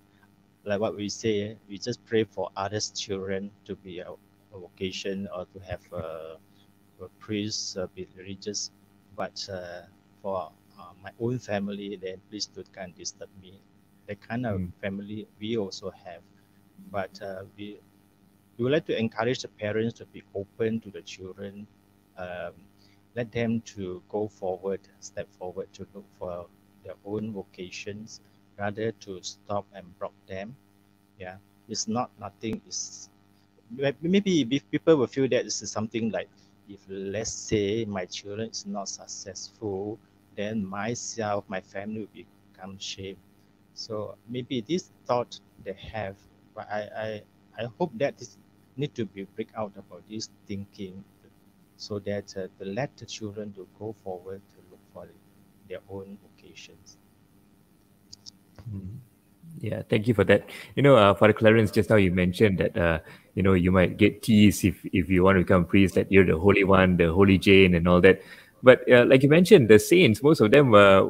like what we say, we just pray for others' children to be a, a vocation or to have a, a priest, a bit religious. But uh, for uh, my own family, then please don't can't disturb me. The kind of mm. family we also have. But uh, we, we would like to encourage the parents to be open to the children. Um, Let them to go forward, step forward to look for their own vocations, rather to stop and block them. Yeah, it's not nothing. It's maybe if people will feel that this is something like, if let's say my children is not successful, then myself, my family will become shame. So maybe this thought they have, but I I, I hope that this need to be break out about this thinking, so that uh, to let the children to go forward to look for their own vocations. Mm-hmm. Yeah, thank you for that. You know, uh, Father Clarence, just now you mentioned that, uh, you know, you might get teased if, if you want to become a priest, that you're the Holy One, the Holy Jane and all that. But uh, like you mentioned, the saints, most of them uh,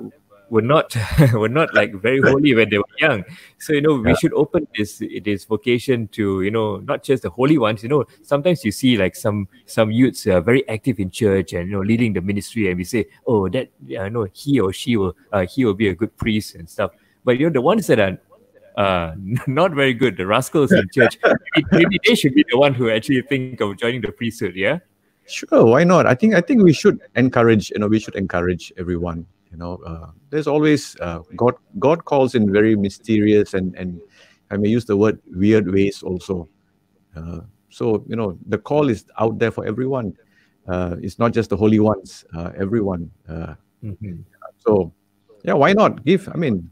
were not were not like very holy when they were young. So, you know, we should open this this vocation to, you know, not just the holy ones. You know, sometimes you see like some some youths are very active in church and, you know, leading the ministry, and we say, oh, that I know he or she will uh, he will be a good priest and stuff. But, you know, the ones that are uh, not very good, the rascals in church, maybe, maybe they should be the one who actually think of joining the priesthood. Yeah, sure, why not? I think I think we should encourage. You know, we should encourage everyone. You know, uh, there's always uh, God. God calls in very mysterious and and I may use the word weird ways also. Uh, so, you know, the call is out there for everyone. Uh, it's not just the holy ones. Uh, everyone. Uh, mm-hmm. So, yeah, why not give? I mean,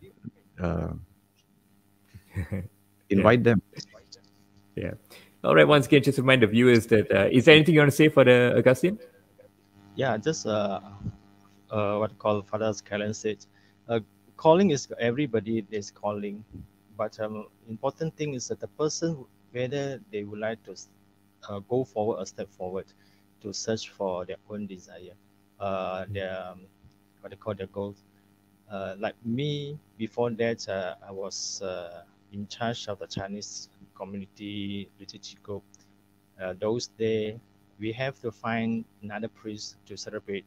uh, invite yeah. them. Yeah. All right. Once again, just remind the viewers that uh, is there anything you want to say for the Augustine? Yeah, just. Uh... Uh, what called Father Clarence said, uh, calling is everybody is calling, but um, important thing is that the person, whether they would like to uh, go forward or step forward to search for their own desire, uh, their um, what they call their goals. Uh, like me, before that, uh, I was uh, in charge of the Chinese community liturgy group. Uh, those days, we have to find another priest to celebrate.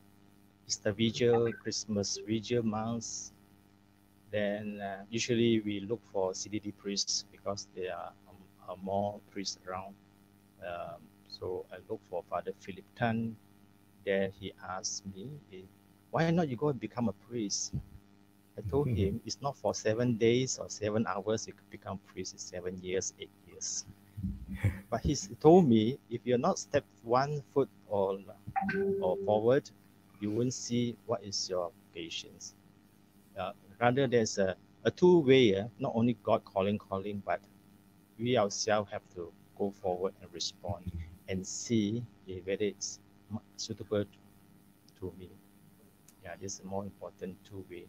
It's the vigil, Christmas vigil months. Then uh, usually we look for C D D priests because there are, um, are more priests around. Um, so I look for Father Philip Tan. Then he asked me, why not you go and become a priest? I told mm-hmm. him, it's not for seven days or seven hours you could become priest, it's seven years, eight years. But he told me, if you're not step one foot or, or forward, you won't see what is your vocations. Uh, rather, there's a, a two-way, uh, not only God calling, calling, but we ourselves have to go forward and respond and see if whether it's suitable to me. Yeah, this is a more important two-way.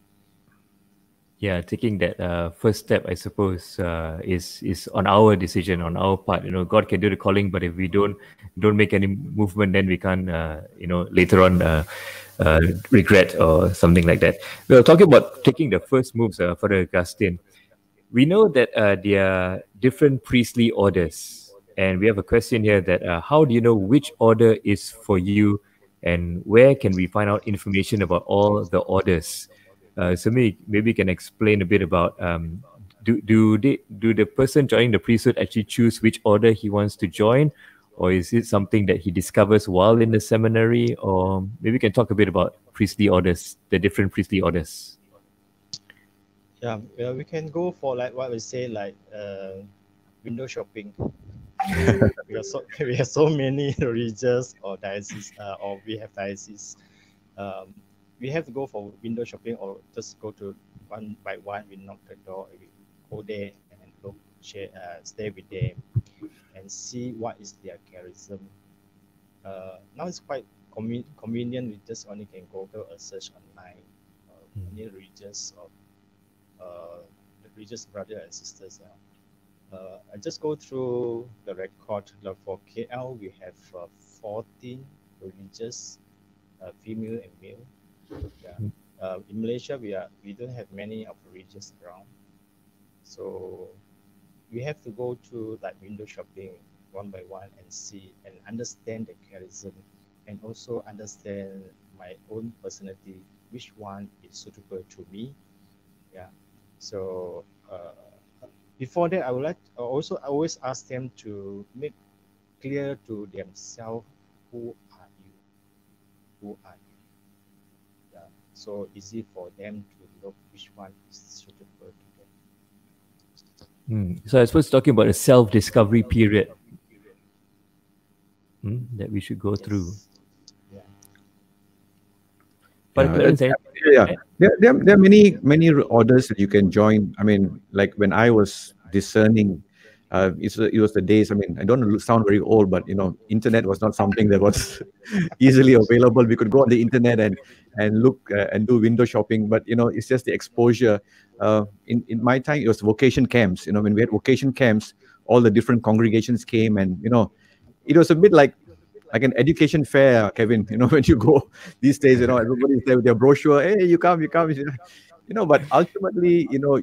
Yeah, taking that uh, first step, I suppose, uh, is is on our decision, on our part. You know, God can do the calling, but if we don't don't make any movement, then we can't, uh, you know, later on uh, uh, regret or something like that. Well, talking about taking the first moves, uh, Father Augustine, we know that uh, there are different priestly orders, and we have a question here that uh, how do you know which order is for you, and where can we find out information about all the orders? Uh, so maybe, maybe you can explain a bit about um, do do they, do the person joining the priesthood actually choose which order he wants to join, or is it something that he discovers while in the seminary? Or maybe you can talk a bit about priestly orders, the different priestly orders. Yeah, well, we can go for like what we say, like uh, window shopping. we, have so, we have so many regions or dioceses, uh, or we have dioceses. Um, We have to go for window shopping, or just go to one by one. We knock the door, we go there and look, share, uh, stay with them, and see what is their charism. Uh, now it's quite com convenient. We just only can Google or search online, uh, mm. any religious or uh, religious brothers and sisters. Uh, uh, I just go through the record. Like for K L, we have uh, fourteen religious, uh, female and male. Yeah. Uh, in Malaysia, we are we don't have many of religious around, so we have to go to like window shopping one by one and see and understand the charism, and also understand my own personality, which one is suitable to me. Yeah. So uh, before that, I would like to also I always ask them to make clear to themselves, who are you, who are you. So easy for them to look which one is suitable to them. Mm. So I suppose talking about a self-discovery period, period. Mm, that we should go yes. through. Yeah. But yeah, Clarence, yeah, yeah. There, there, there are many, many orders that you can join. I mean, like when I was discerning, uh, it's, it was the days, I mean, I don't sound very old, but, you know, internet was not something that was easily available. We could go on the internet and, and look uh, and do window shopping, but, you know, it's just the exposure. Uh, in, in my time, it was vocation camps. You know, when we had vocation camps, all the different congregations came and, you know, it was a bit like like an education fair, Kevin, you know, when you go these days, you know, everybody's there with their brochure, hey, you come, you come, you know, but ultimately, you know,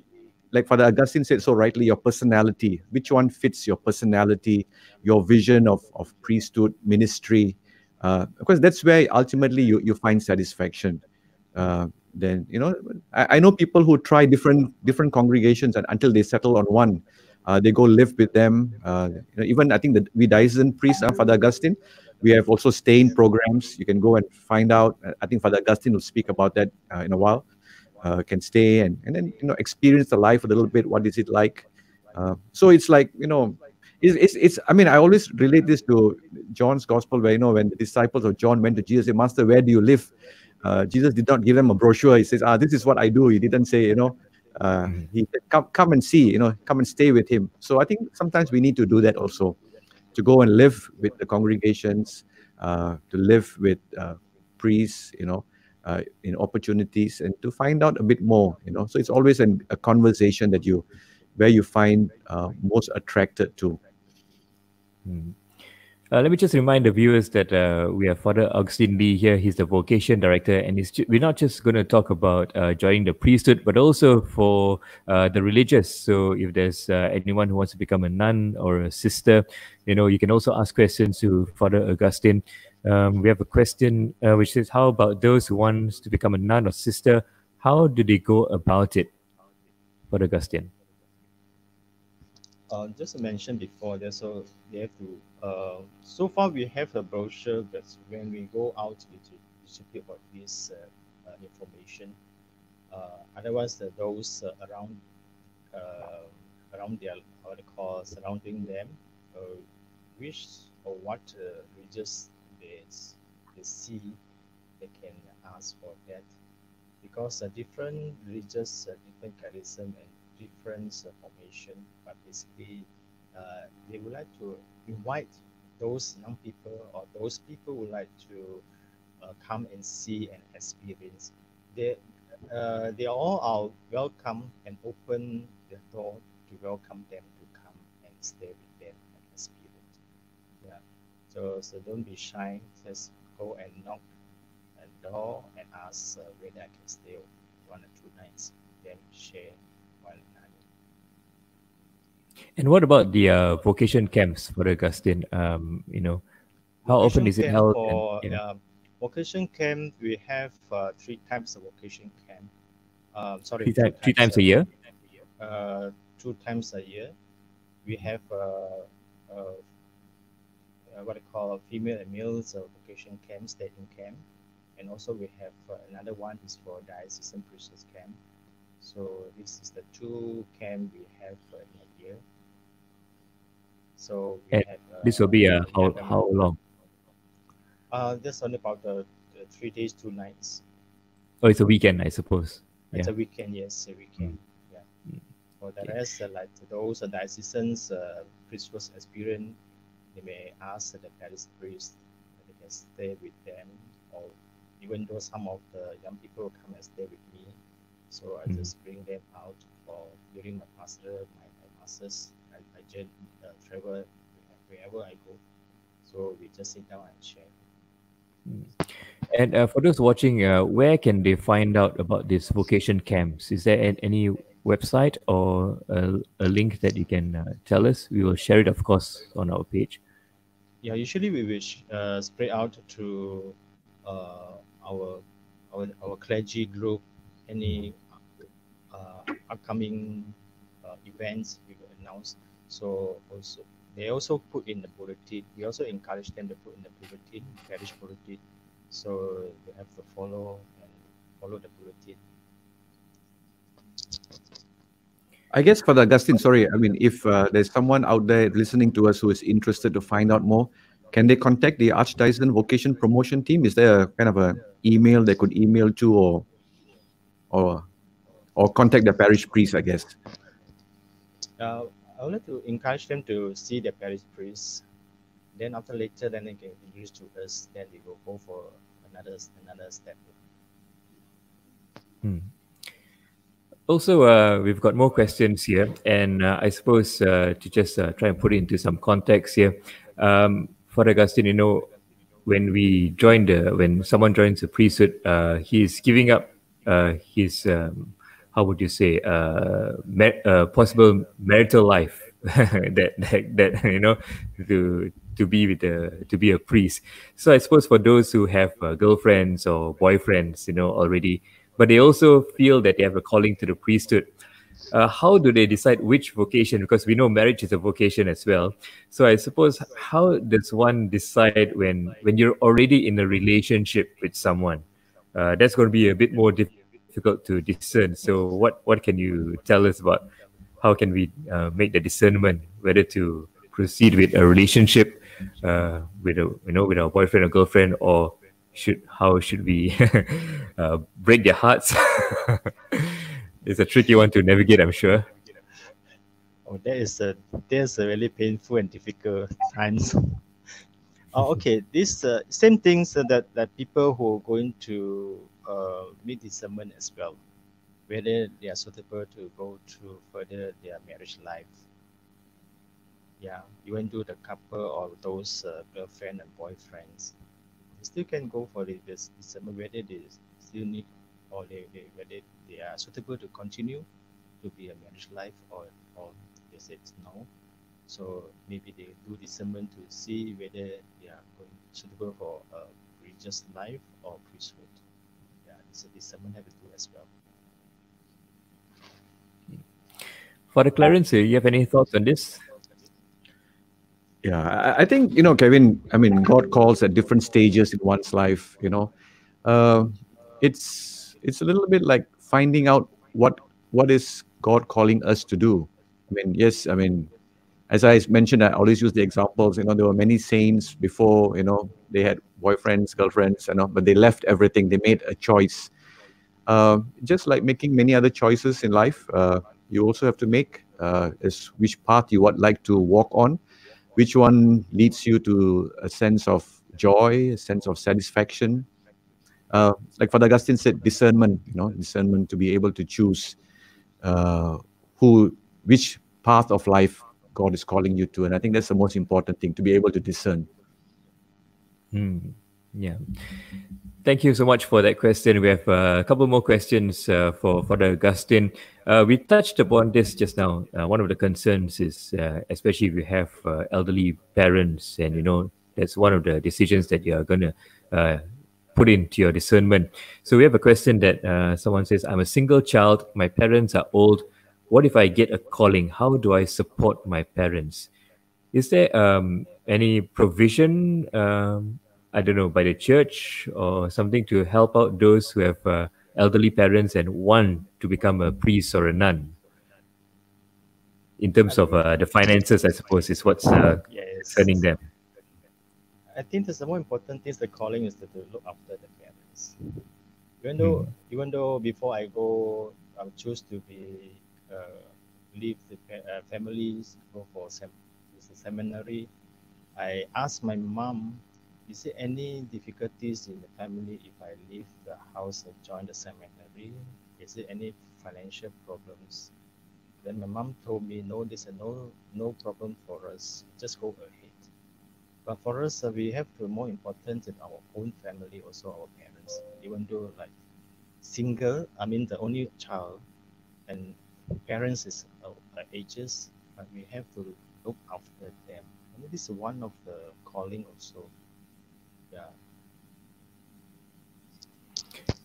like Father Augustine said so rightly, your personality, which one fits your personality, your vision of, of priesthood, ministry. Uh, of course, that's where ultimately you, you find satisfaction. Uh, then, you know, I, I know people who try different different congregations and until they settle on one, uh, they go live with them. Uh, you know, even I think that we diocesan priests, uh, Father Augustine, we have also stay-in programs. You can go and find out. I think Father Augustine will speak about that uh, in a while. Uh, can stay and, and then, you know, experience the life a little bit. What is it like? Uh, so it's like, you know, it's, it's, it's, I mean, I always relate this to John's gospel where, you know, when the disciples of John went to Jesus, they said, Master, where do you live? Uh, Jesus did not give them a brochure. He says, ah, this is what I do. He didn't say, you know, uh, he said, come, come and see, you know, come and stay with him. So I think sometimes we need to do that also, to go and live with the congregations, uh, to live with uh, priests, you know, Uh, in opportunities and to find out a bit more, you know. So it's always an, a conversation that you, where you find uh, most attracted to. Mm. Uh, let me just remind the viewers that uh, we have Father Augustine Lee here. He's the vocation director, and he's, we're not just going to talk about uh, joining the priesthood, but also for uh, the religious. So if there's uh, anyone who wants to become a nun or a sister, you know, you can also ask questions to Father Augustine. Um, we have a question uh, which says, how about those who want to become a nun or sister? How do they go about it? Father Augustine. Uh, just mentioned before, there, so they have to, uh, so far we have the brochure, but when we go out, we distribute about this uh, uh, information. Uh, otherwise, uh, those uh, around uh, around their, what they call, surrounding them, uh, which or what uh, religious they see they can ask for that, because uh, different religious, uh, different charism and different uh, formation, but basically uh, they would like to invite those young people or those people would like to uh, come and see and experience. They, uh, they all are welcome and open the door to welcome them to come and stay with them and experience. Yeah. So, so don't be shy, just go and knock at the door and ask uh, whether I can stay one or two nights, then share one another. And what about the uh, vocation camps for Augustine? Um, you know, how vocation often is it held? For, and, yeah. uh, vocation camp, we have uh, three times a vocation camp. Uh, sorry, three, time, three times, times a, a year? Uh, two times a year. We have uh, uh, what I call female and males uh, vocation camp, staging camp. And also we have uh, another one is for diocesan priests camp. So this is the two camp we have uh, in a year. So we have, uh, this will be uh, how, how long? Uh, that's only about uh, three days, two nights. Oh, it's a weekend, I suppose. It's yeah. a weekend, yes, a weekend. Mm. Yeah. Mm. For the okay. rest, uh, like those uh, diocesans, uh, priesthood experience, they may ask the parish priest that they can stay with them, or even though some of the young people come and stay with me, so I mm. just bring them out for during my pastoral, my, my masters, I, I just uh, travel wherever I go, so we just sit down and share. Mm. And uh, for those watching, uh, where can they find out about these vocation camps? Is there an, any website or a, a link that you can uh, tell us? We will share it, of course, on our page. Yeah, usually we wish uh, spread out to uh, our, our our clergy group. Any uh, upcoming uh, events we will announce. So also. They also put in the bulletin. We also encourage them to put in the bulletin, parish bulletin. So you have to follow and follow the bulletin. I guess, Father Augustine, sorry, I mean, if uh, there's someone out there listening to us who is interested to find out more, can they contact the Archdiocesan Vocation Promotion Team? Is there a kind of an email they could email to, or or or contact the parish priest? I guess. Uh, I would like to encourage them to see the parish priest. Then after later, then they can introduce to us. Then they will go for another another step. Hmm. Also, uh, we've got more questions here, and uh, I suppose uh, to just uh, try and put it into some context here, um, Father Augustine, you know, when we joined, uh, when someone joins the priesthood, uh, he is giving up uh, his. Um, How would you say uh, mer uh, possible marital life that, that that you know to to be with the to be a priest? So I suppose for those who have uh, girlfriends or boyfriends, you know already, but they also feel that they have a calling to the priesthood. Uh, how do they decide which vocation? Because we know marriage is a vocation as well. So I suppose how does one decide when when you're already in a relationship with someone? Uh, that's going to be a bit more difficult. Difficult to discern. So what what can you tell us about how can we uh, make the discernment whether to proceed with a relationship uh, with a you know with our boyfriend or girlfriend, or should how should we uh, break their hearts? It's a tricky one to navigate, I'm sure. Oh, that is a there's a really painful and difficult times. Oh, okay, this uh, same things uh, that that people who are going to Uh, meet discernment as well, whether they are suitable to go to further their marriage life. Yeah, even though the couple or those uh, girlfriend and boyfriends, they still can go for the discernment whether they still need or they, they whether they are suitable to continue to be a marriage life, or or they said no. So maybe they do discernment to see whether they are going suitable for a religious life or priesthood. So discernment have to do as well. Father Clarence, do you have any thoughts on this? Yeah, I think, you know, Kevin, I mean, God calls at different stages in one's life, you know. Uh, it's it's a little bit like finding out what what is God calling us to do. I mean, yes, I mean, as I mentioned, I always use the examples, you know, there were many saints before, you know, they had boyfriends, girlfriends, and all, but they left everything. They made a choice. Uh, just like making many other choices in life, uh, you also have to make uh, is which path you would like to walk on, which one leads you to a sense of joy, a sense of satisfaction. Uh, like Father Augustine said, discernment, you know, discernment to be able to choose uh, who, which path of life God is calling you to. And I think that's the most important thing, to be able to discern. Mm, yeah. Thank you so much for that question. We have uh, a couple more questions uh, for Father Augustine. Uh, we touched upon this just now. Uh, one of the concerns is, uh, especially if you have uh, elderly parents, and you know, that's one of the decisions that you are going to uh, put into your discernment. So we have a question that uh, someone says, I'm a single child. My parents are old. What if I get a calling? How do I support my parents? Is there um, any provision um, I don't know, by the church or something to help out those who have uh, elderly parents and want to become a priest or a nun? In terms of uh, the finances, I suppose, is what's uh, concerning them. I think that's the more important thing, the calling is to, to look after the parents. Even though, mm. even though before I go, I would choose to be, uh, leave the uh, families, go for sem seminary. I asked my mom, is there any difficulties in the family if I leave the house and join the seminary? Is there any financial problems? Then my mom told me, no, there's a no, no problem for us. Just go ahead. But for us, uh, we have to more important in our own family, also our parents. Even though like single, I mean the only child, and parents is uh, ages, but we have to look after them. And it is one of the calling also. Yeah.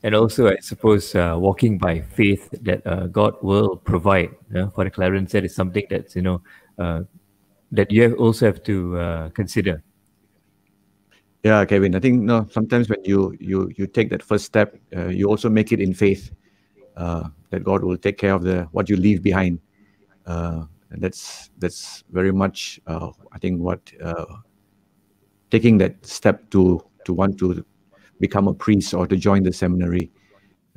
And also, I suppose, uh, walking by faith that uh, God will provide. Uh, Father Clarence said, is something that's, you know, uh, that you have also have to uh, consider. Yeah, Kevin. I think no. Sometimes when you you you take that first step, uh, you also make it in faith uh, that God will take care of the what you leave behind. Uh, and that's that's very much, uh, I think, what. Uh, taking that step to, to want to become a priest or to join the seminary.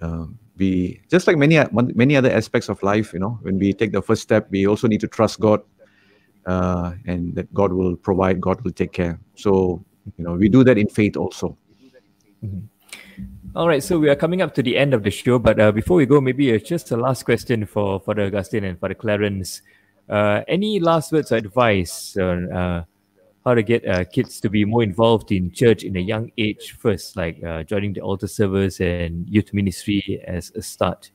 Uh, we, just like many, many other aspects of life, you know, when we take the first step, we also need to trust God uh, and that God will provide, God will take care. So, you know, we do that in faith also. Mm-hmm. All right, so we are coming up to the end of the show, but uh, before we go, maybe uh, just a last question for Father Augustine and Father Clarence. Uh, any last words or advice on uh, how to get uh, kids to be more involved in church in a young age first, like uh, joining the altar service and youth ministry as a start?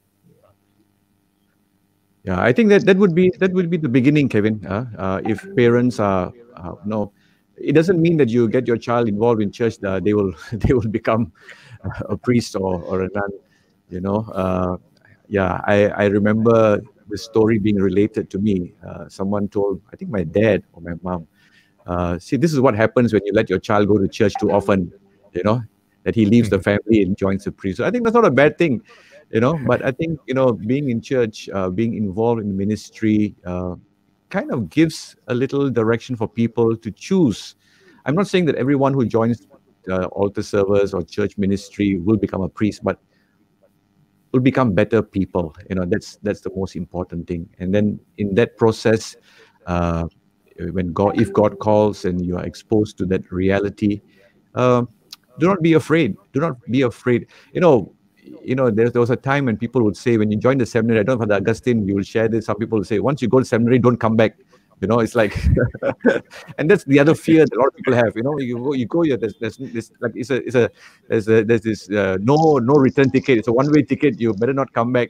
Yeah, I think that that would be that would be the beginning, Kevin. Uh, uh, if parents are uh, no, it doesn't mean that you get your child involved in church. Uh, they will they will become a priest or, or a nun. You know, uh, yeah. I I remember the story being related to me. Uh, someone told, I think my dad or my mom. Uh, see, this is what happens when you let your child go to church too often, you know, that he leaves the family and joins a priest. So I think that's not a bad thing, you know, but I think, you know, being in church, uh, being involved in ministry uh, kind of gives a little direction for people to choose. I'm not saying that everyone who joins uh, altar service or church ministry will become a priest, but will become better people. You know, that's, that's the most important thing. And then in that process, uh, when God, if God calls and you are exposed to that reality, uh, do not be afraid. Do not be afraid. You know, you know. There, there was a time when people would say, when you join the seminary, I don't know, Father Augustine, you will share this. Some people will say, once you go to seminary, don't come back. You know, it's like, and that's the other fear that a lot of people have. You know, you go, you go. Yeah, there's, there's, there's like it's a, it's a, there's, a, there's this uh, no, no return ticket. It's a one-way ticket. You better not come back.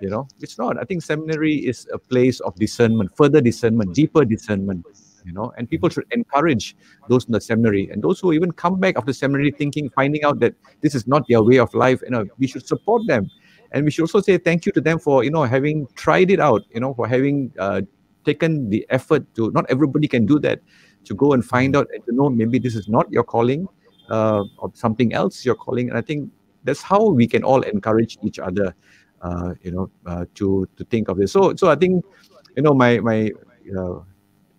You know, it's not. I think seminary is a place of discernment, further discernment, deeper discernment, you know, and people should encourage those in the seminary and those who even come back after seminary thinking, finding out that this is not their way of life. You know, we should support them. And we should also say thank you to them for, you know, having tried it out, you know, for having uh, taken the effort to, not everybody can do that, to go and find out and to know maybe this is not your calling uh, or something else you're calling. And I think that's how we can all encourage each other. Uh, you know, uh, to to think of this. So, so I think, you know, my my, uh,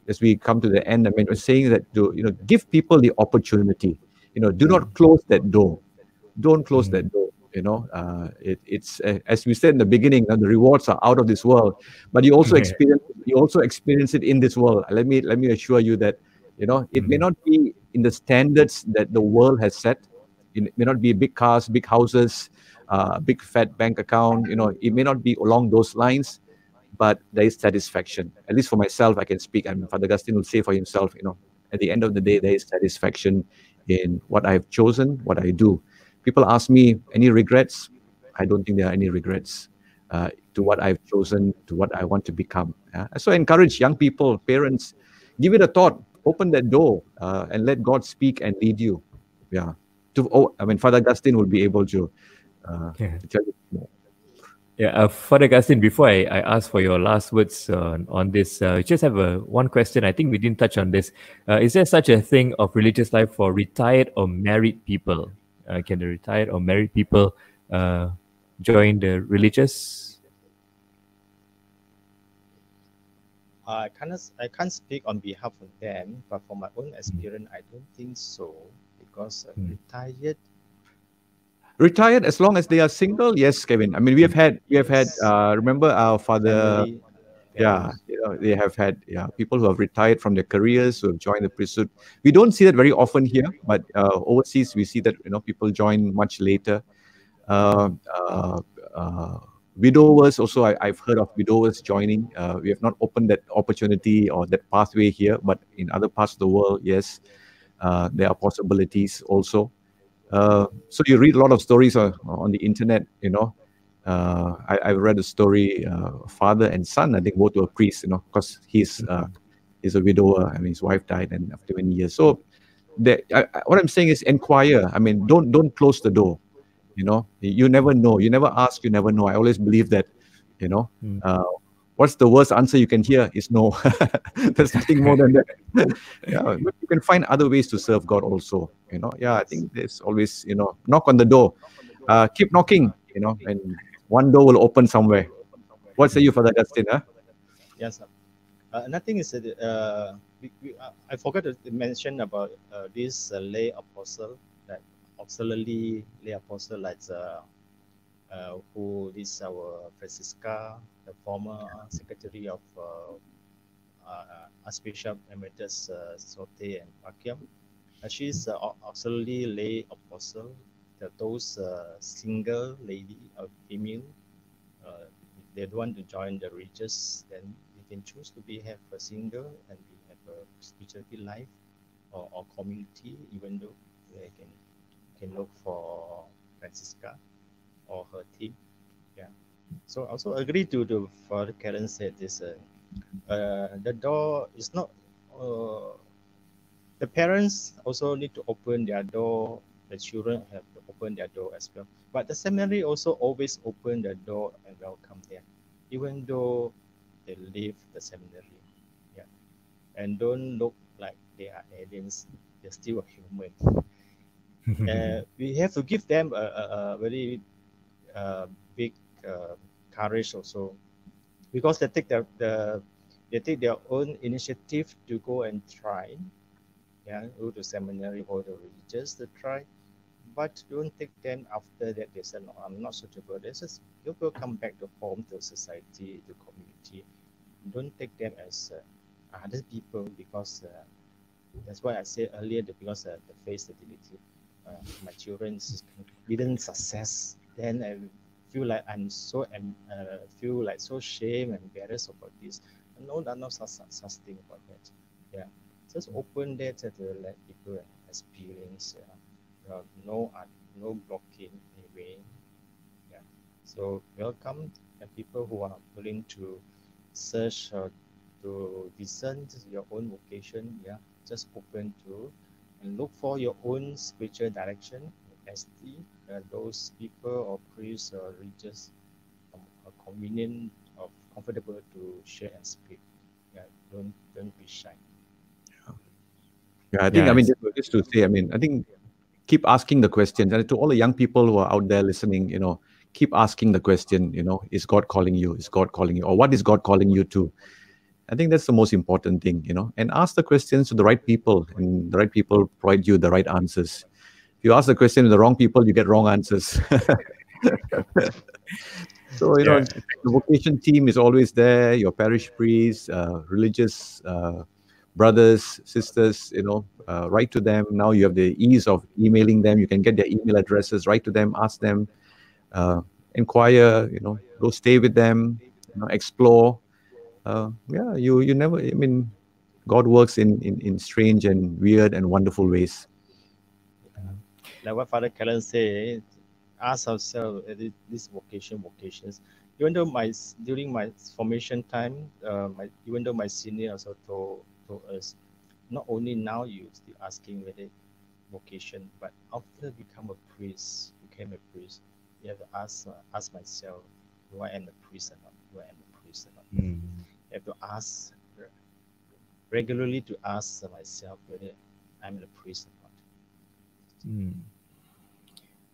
as we come to the end, I mean, we're saying that to you know, give people the opportunity. you know, do not close that door. Don't close that door. You know, uh, it, it's uh, as we said in the beginning, uh, the rewards are out of this world, but you also experience you also experience it in this world. Let me let me assure you that, you know, it may not be in the standards that the world has set. It may not be big cars, big houses, uh, big fat bank account. You know, it may not be along those lines, but there is satisfaction. At least for myself, I can speak. I mean, Father Augustine will say for himself, you know, at the end of the day, there is satisfaction in what I have chosen, what I do. People ask me, any regrets? I don't think there are any regrets uh, to what I've chosen, to what I want to become. Uh, so I encourage young people, parents, give it a thought, open that door, uh, and let God speak and lead you. Yeah. To, oh, I mean, Father Augustine will be able to, uh, yeah. to tell you more. Yeah, uh, Father Augustine, before I, I ask for your last words uh, on this, uh, just have a, one question. I think we didn't touch on this. Uh, is there such a thing of religious life for retired or married people? Uh, can the retired or married people uh, join the religious? I can't, I can't speak on behalf of them, but from my own experience, I don't think so, because uh, mm. retired... Retired, as long as they are single, yes, Kevin. I mean, we have had, we have had, uh, remember our father, Family. yeah, you know, they have had, yeah, people who have retired from their careers, who have joined the priesthood. We don't see that very often here, but uh, overseas, we see that, you know, people join much later. Uh, uh, uh, widowers also, I, I've heard of widowers joining. Uh, we have not opened that opportunity or that pathway here, but in other parts of the world, yes, uh, there are possibilities also. Uh, so you read a lot of stories on, on the internet, you know. Uh, I, I read a story, uh, father and son, I think, both were priests, you know, because he's, uh, he's a widower. I mean, his wife died and after many years. So the, I, I, what I'm saying is inquire. I mean, don't don't close the door, you know. You never know. You never ask, you never know. I always believe that, you know. Mm. Uh, what's the worst answer you can hear is no. There's nothing more than that. Yeah, but you can find other ways to serve God also, you know. Yeah, I think there's always, you know, knock on the door. Uh, keep knocking, you know, and one door will open somewhere. What say you, Father Augustine? Huh? Yes. Uh, nothing is, uh, we, we, uh, I forgot to mention about uh, this uh, lay apostle, that auxiliary lay apostle, like uh, uh, who is our Francisca, the former secretary of uh, uh, Archbishop Emeritus uh, Sote and Pakyam. Uh, she's an uh, auxiliary lay apostle. The, those uh, single lady or female, uh, if they don't want to join the religious, then you can choose to be have a single and we have a spirituality life or, or community, even though they can can look for Francisca or her team. Yeah. So I also agree to the Father Karen said this. Uh, uh, the door is not. Uh, the parents also need to open their door. The children have to open their door as well. But the seminary also always open the door and welcome them, even though they leave the seminary. Yeah. And don't look like they are aliens. They're still human. uh, we have to give them a, a, a very uh, big uh, courage also, because they take their, the, they take their own initiative to go and try. Yeah, go to seminary or the religious to try, but don't take them after that. They said, no, I'm not suitable. This is, you will come back to home, to society, to community. Don't take them as uh, other people, because uh, that's why I said earlier, that because uh, the face stability, uh, my children didn't success. Then I feel like I'm so, um, uh, feel like so shame and embarrassed about this. No, I'm not such, such thing about that. Yeah. Just open that to let people experience, uh, no uh, no blocking anyway. Yeah. So welcome the people who are willing to search or to discern your own vocation. Yeah, just open to and look for your own spiritual direction as the, uh, those people or priests or religious um, are convenient or comfortable to share and speak. Yeah, don't don't be shy. Yeah, I think, yes. I mean, just to say, I mean, I think keep asking the questions. And to all the young people who are out there listening, you know, keep asking the question, you know, is God calling you? Is God calling you? Or what is God calling you to? I think that's the most important thing, you know, and ask the questions to the right people, and the right people provide you the right answers. you ask the question to the wrong people, you get wrong answers. So, you yeah. know, the vocation team is always there, your parish priests, uh, religious uh, brothers, sisters, you know, uh, write to them. Now you have the ease of emailing them. You can get their email addresses, write to them, ask them, uh, inquire, you know, go stay with them, you know, explore. Uh, yeah, you you never, I mean, God works in, in, in strange and weird and wonderful ways. Like what Father Clarence said, ask ourselves uh, this vocation, vocations. Even though my during my formation time, uh, my, even though my senior also told, told us, not only now you still asking whether vocation, but after become a priest, became a priest, you have to ask uh, ask myself, do I am a priest or not? Do I am a priest or not? Mm. You have to ask regularly to ask myself whether I'm a priest or not. Mm.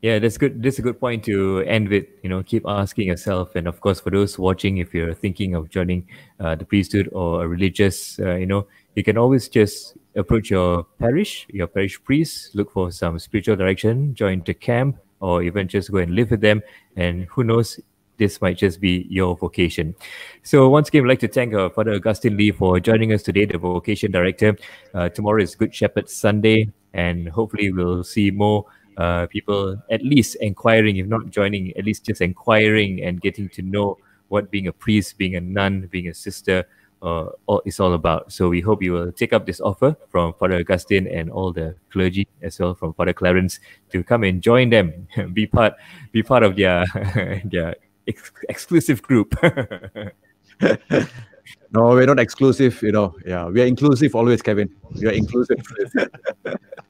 Yeah, that's good. That's a good point to end with. You know, keep asking yourself, and of course, for those watching, if you're thinking of joining uh, the priesthood or a religious, uh, you know, you can always just approach your parish, your parish priest, look for some spiritual direction, join the camp, or even just go and live with them. And who knows, this might just be your vocation. So once again, I'd like to thank uh, Father Augustine Lee for joining us today, the Vocation Director. Uh, tomorrow is Good Shepherd Sunday, and hopefully we'll see more uh, people at least inquiring, if not joining, at least just inquiring and getting to know what being a priest, being a nun, being a sister uh, all, is all about. So we hope you will take up this offer from Father Augustine and all the clergy as well, from Father Clarence, to come and join them, be part, be part of their, their Ex exclusive group. No, we're not exclusive, you know. Yeah, we are inclusive always, Kevin. We are inclusive.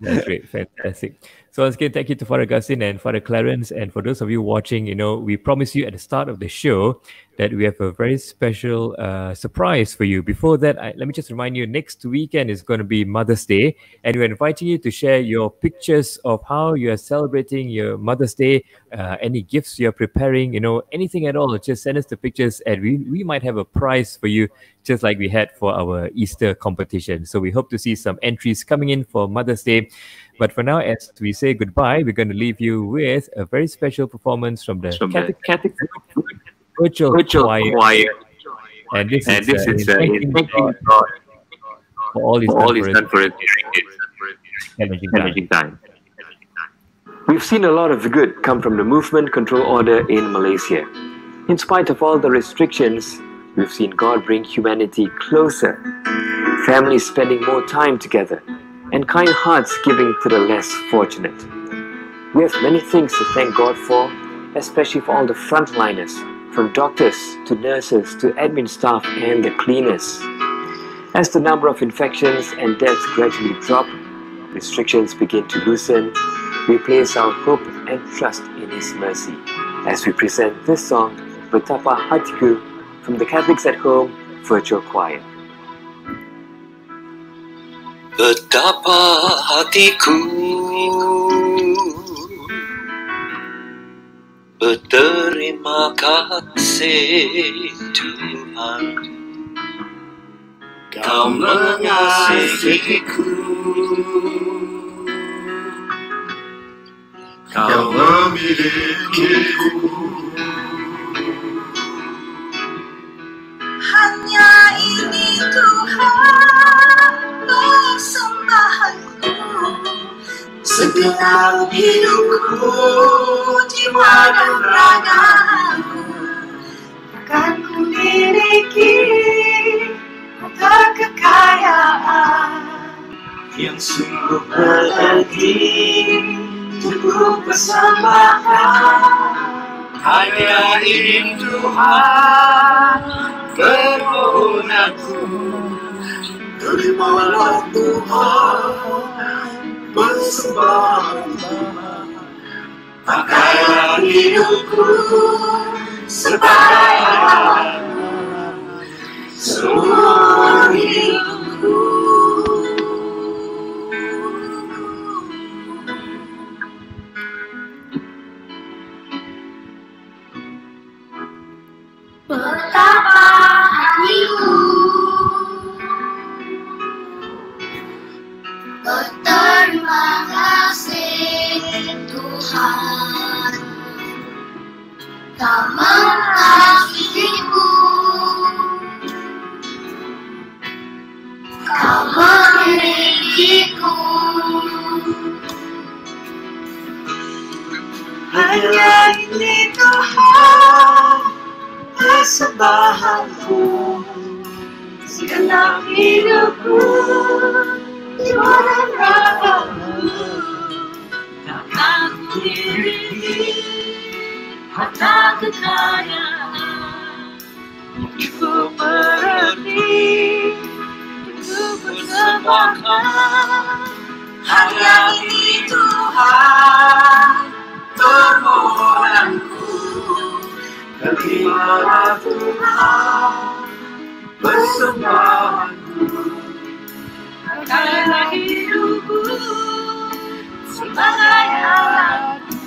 That's great, fantastic. So once again, thank you to Father Augustine and Father Clarence. And for those of you watching, you know, we promise you at the start of the show that we have a very special uh, surprise for you. Before that, I, let me just remind you, next weekend is going to be Mother's Day. And we're inviting you to share your pictures of how you are celebrating your Mother's Day, uh, any gifts you're preparing, you know, anything at all. Just send us the pictures and we, we might have a prize for you, just like we had for our Easter competition. So we hope to see some entries coming in for Mother's Day. But for now, as we say goodbye, we're going to leave you with a very special performance from the from Catholic, Catholic, Catholic Virtual, Virtual Choir. Choir. And this and is, this uh, is uh, in God, God, God for all His done for us during this challenging time. We've seen a lot of good come from the Movement Control Order in Malaysia. In spite of all the restrictions, we've seen God bring humanity closer, families spending more time together, and kind hearts giving to the less fortunate. We have many things to thank God for, especially for all the frontliners, from doctors to nurses to admin staff and the cleaners. As the number of infections and deaths gradually drop, restrictions begin to loosen, we place our hope and trust in His mercy as we present this song, Betapa Hatiku, from the Catholics at Home Virtual Choir. Betapa hatiku, berterima kasih Tuhan, Kau mengasihiku, Kau memilikiku. Hanya ini Tuhan persembahanku, segenap hidupku, jiwa dan ragaku. Bukan ku miliki harta kekayaan yang sungguh berarti untuk ku persembahkan. Hanya ingin Tuhan berbohong aku, terimalah Tuhan persembahan. Pakailah hidupku sebagai alatmu, seluruh hidupku. Betapa hatiku, berterima kasih Pahang, kasabahan ko, si anak ina ko, iwanan rapat mo, kakakuririn, at nakakayaan, hindi ko marating, hindi ko nabakan, hayaan ni Tuhan. Permohonanku terimalah Tuhan persembahanku karena hidupku sebagai alatku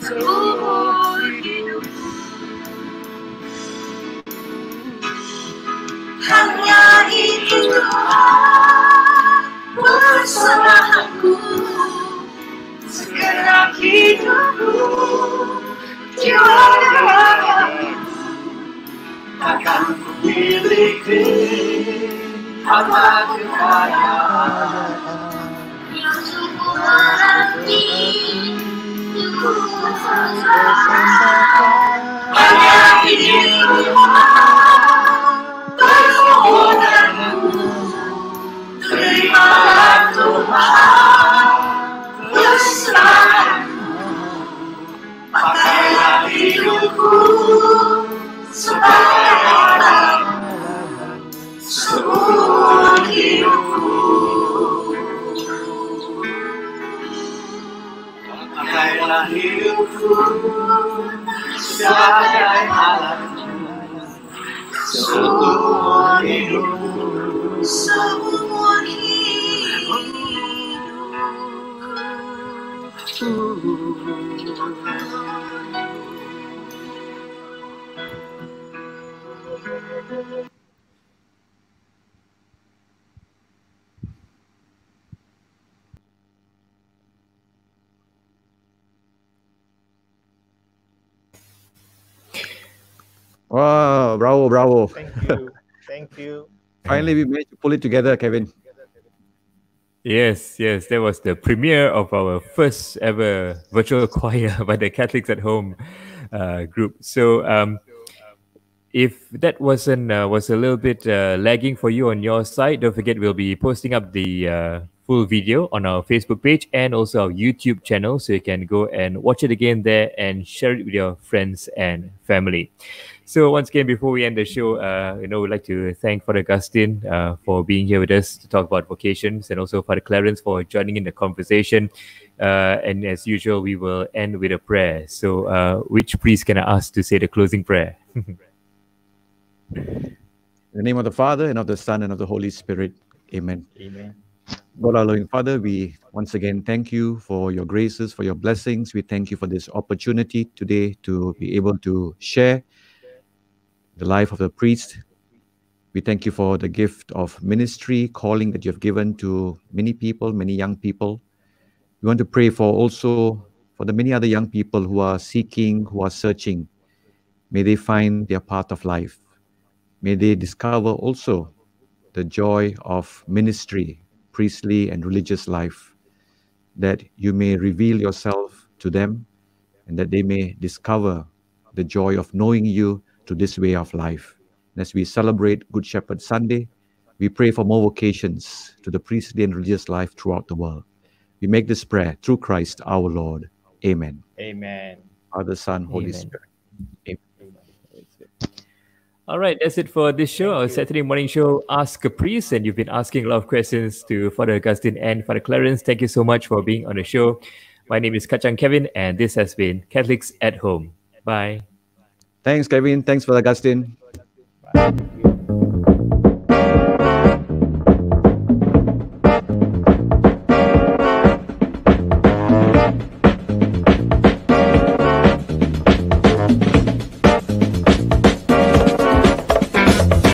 seumur hidupku hanya itu Tuhan persembahanku. Segera hidupku, jiwa dan ragaku akan ku miliki apa kekayaan yang sungguh berarti ku persembahkan hanya hidupku permohonanku terimalah Tuhan. Pakailah hidupku sebagai alam seumur hidupku. Pakailah hidupku sebagai alam seumur hidupku. Seumur hidupku. Wow, bravo, bravo. Thank you. Thank you. Finally, we managed to pull it together, Kevin. Yes, yes, that was the premiere of our first ever virtual choir by the Catholics at Home uh, group. So, um, if that wasn't uh, was a little bit uh, lagging for you on your side, don't forget we'll be posting up the uh, full video on our Facebook page and also our YouTube channel, so you can go and watch it again there and share it with your friends and family. So once again, before we end the show, uh, you know, we'd like to thank Father Augustine uh, for being here with us to talk about vocations, and also Father Clarence for joining in the conversation. Uh, and as usual, we will end with a prayer. So uh, which priest can I ask to say the closing prayer? In the name of the Father, and of the Son, and of the Holy Spirit. Amen. Amen. God our loving Father, we once again thank you for your graces, for your blessings. We thank you for this opportunity today to be able to share the life of the priest. We thank you for the gift of ministry, calling that you have given to many people, many young people. We want to pray for also for the many other young people who are seeking, who are searching. May they find their path of life. May they discover also the joy of ministry, priestly and religious life, that you may reveal yourself to them and that they may discover the joy of knowing you to this way of life. And as we celebrate Good Shepherd Sunday, we pray for more vocations to the priestly and religious life throughout the world. We make this prayer through Christ our Lord. Amen. Amen. Father, Son, Holy Amen. Spirit. Amen. All right, that's it for this show, our Saturday morning show, Ask a Priest. And you've been asking a lot of questions to Father Augustine and Father Clarence. Thank you so much for being on the show. My name is Kacang Kevin, and this has been Catholics at Home. Bye. Thanks, Kevin. Thanks, Father Augustine. Bye.